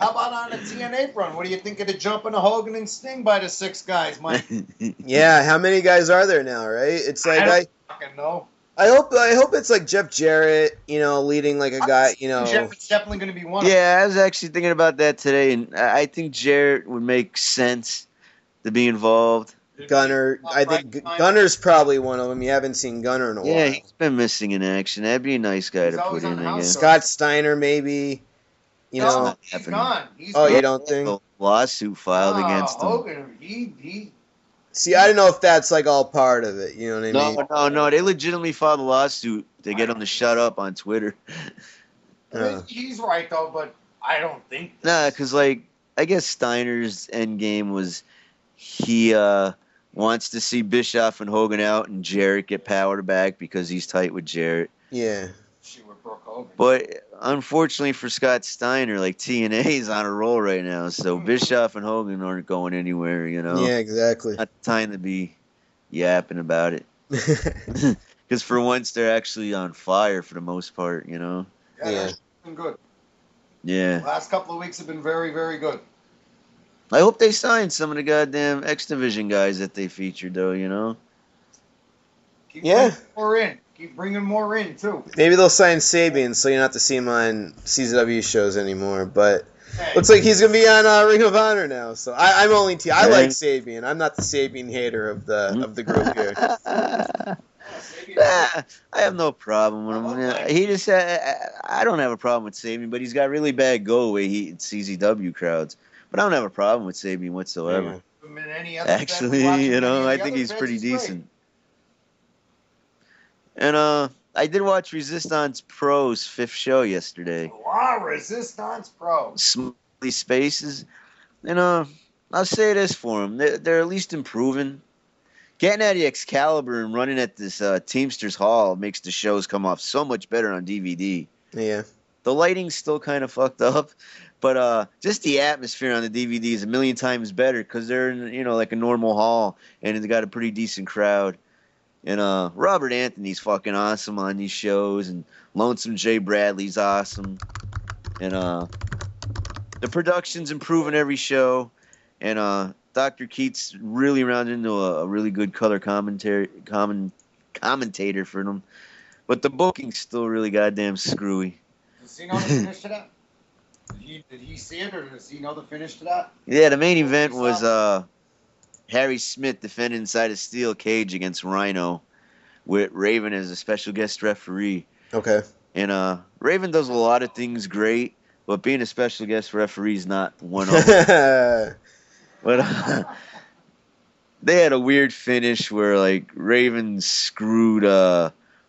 How about on helmets and an apron. What do you think of the jumping of Hogan and Sting by the six guys, Mike? Yeah, how many guys are there now, right? It's like I fucking know. I hope it's like Jeff Jarrett, you know, leading like a guy, you know. Jarrett's definitely going to be one. Yeah, I was actually thinking about that today, and I think Jarrett would make sense to be involved. Gunner, I think Gunner's probably one of them. You haven't seen Gunner in a while. Yeah, he's been missing in action. That'd be a nice guy to put in, I guess. Scott Steiner, maybe. You know, he's gone. Oh, you don't think? A lawsuit filed against him. Hogan, he. See, I don't know if that's like all part of it. You know what I mean? No. They legitimately filed a lawsuit to get him to shut up on Twitter. He's right though, but I don't think. Nah, because like I guess Steiner's end game was he wants to see Bischoff and Hogan out, and Jarrett get powered back because he's tight with Jarrett. Yeah. She would broke Hogan. But unfortunately for Scott Steiner, like TNA is on a roll right now, so Bischoff and Hogan aren't going anywhere, you know? Yeah, exactly. Not the time to be yapping about it. Because for once, they're actually on fire for the most part, you know? Yeah, that's been good. Yeah. The last couple of weeks have been very, very good. I hope they sign some of the goddamn X Division guys that they featured, though, you know? Keep more in. Keep bringing more in, too. Maybe they'll sign Sabian so you don't have to see him on CZW shows anymore. But looks like he's going to be on Ring of Honor now. So I'm only team. I like Sabian. I'm not the Sabian hater of the group here. I have no problem with him. He just I don't have a problem with Sabian, but he's got really bad go-away heat in CZW crowds. But I don't have a problem with Sabian whatsoever. Yeah. Actually, you know, I think he's pretty decent. And I did watch Resistance Pro's 5th show yesterday. Wow, Resistance Pro. Smiley Spaces. And I'll say this for them. They're at least improving. Getting out of Excalibur and running at this Teamsters Hall makes the shows come off so much better on DVD. Yeah. The lighting's still kind of fucked up, but just the atmosphere on the DVD is a million times better because they're in, you know, like a normal hall and it's got a pretty decent crowd. And Robert Anthony's fucking awesome on these shows, and Lonesome Jay Bradley's awesome. And the production's improving every show, and Dr. Keats really rounded into a really good color commentator for them. But the booking's still really goddamn screwy. Does he know the finish to that? Did he see it, or does he know the finish to that? Yeah, the main event was Harry Smith defended inside a steel cage against Rhino with Raven as a special guest referee. Okay. And Raven does a lot of things great, but being a special guest referee is not one of them. But they had a weird finish where, like, Raven screwed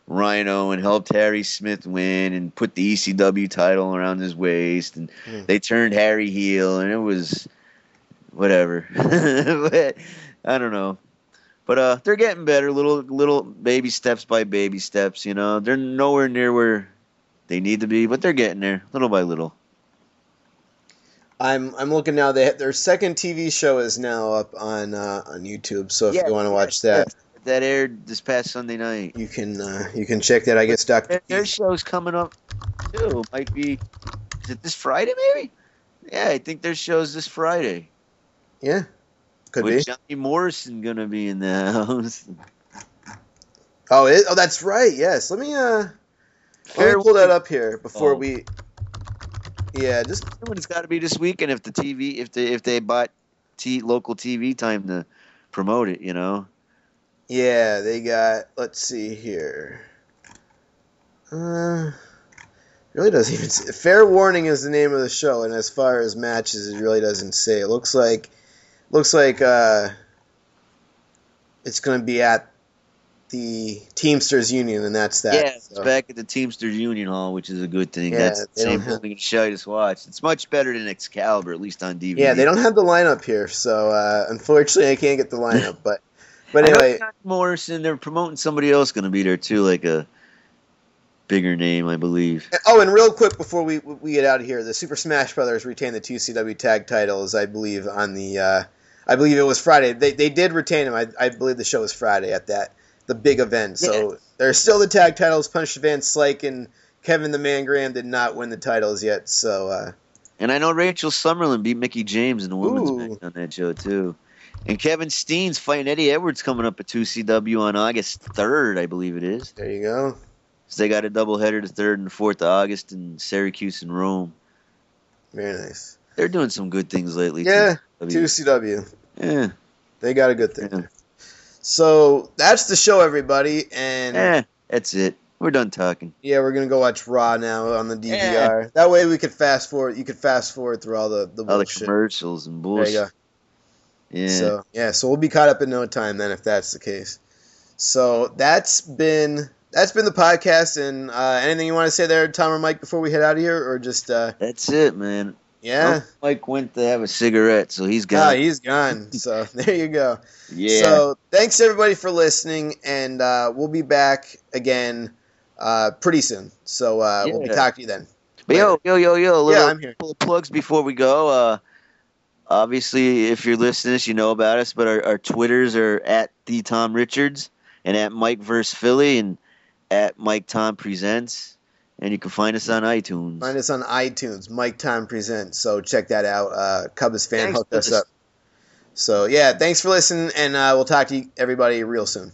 Rhino and helped Harry Smith win and put the ECW title around his waist, and they turned Harry heel, and it was whatever. But I don't know, but they're getting better, little baby steps by baby steps, you know. They're nowhere near where they need to be, but they're getting there little by little. I'm looking now. Their second TV show is now up on YouTube, so if you want to watch that. That aired this past Sunday night. You can check that. I guess Dr. Their show's coming up too. Might be, is it this Friday maybe? Yeah, I think their show's this Friday. Yeah, could be. With Johnny Morrison gonna be in the house. Oh, that's right. Yes, let me pull that up here before we. Yeah, just it's got to be this weekend if the TV if they bought local TV time to promote it, you know. Yeah, they got, let's see here. Really doesn't even say. Fair Warning is the name of the show, and as far as matches, it really doesn't say. It looks like it's going to be at the Teamsters Union, and that's that. Yeah, it's back at the Teamsters Union Hall, which is a good thing. Yeah, that's the same thing show I just watched. It's much better than Excalibur, at least on DVD. Yeah, they don't have the lineup here, so unfortunately I can't get the lineup, but... But anyway, Morrison, they're promoting somebody else going to be there too, like a bigger name, I believe. Oh, and real quick before we get out of here, the Super Smash Brothers retained the 2 CW tag titles, I believe, on the I believe it was Friday. They did retain them. I believe the show was Friday at the big event. So they're still the tag titles. Punch Van Slyke and Kevin the Man Graham did not win the titles yet. So And I know Rachel Summerlin beat Mickie James in the women's match on that show, too. And Kevin Steen's fighting Eddie Edwards coming up at 2CW on August 3rd, I believe it is. There you go. So they got a doubleheader the 3rd and the 4th of August in Syracuse and Rome. Very nice. They're doing some good things lately. Yeah, 2CW. Yeah. They got a good thing. Yeah. So that's the show, everybody. And that's it. We're done talking. Yeah, we're going to go watch Raw now on the DVR. Yeah. That way we could fast forward. You could fast forward through all the bullshit. All the commercials and bullshit. There you go. Yeah. So, so we'll be caught up in no time then if that's the case. So that's been the podcast. And anything you want to say there, Tom or Mike, before we head out of here? Or just that's it, man. Yeah. Mike went to have a cigarette, so he's gone. Oh, he's gone. So there you go. Yeah. So thanks, everybody, for listening. And we'll be back again pretty soon. So we'll be talking to you then. But yo. Little plugs before we go. Obviously, if you're listening to this, you know about us, but our Twitters are at the Tom Richards and at Mike vs. Philly and at Mike Tom Presents. And you can find us on iTunes. Find us on iTunes, Mike Tom Presents. So check that out. Cubs fan hooked us up. So, yeah, thanks for listening, and we'll talk to you, everybody, real soon.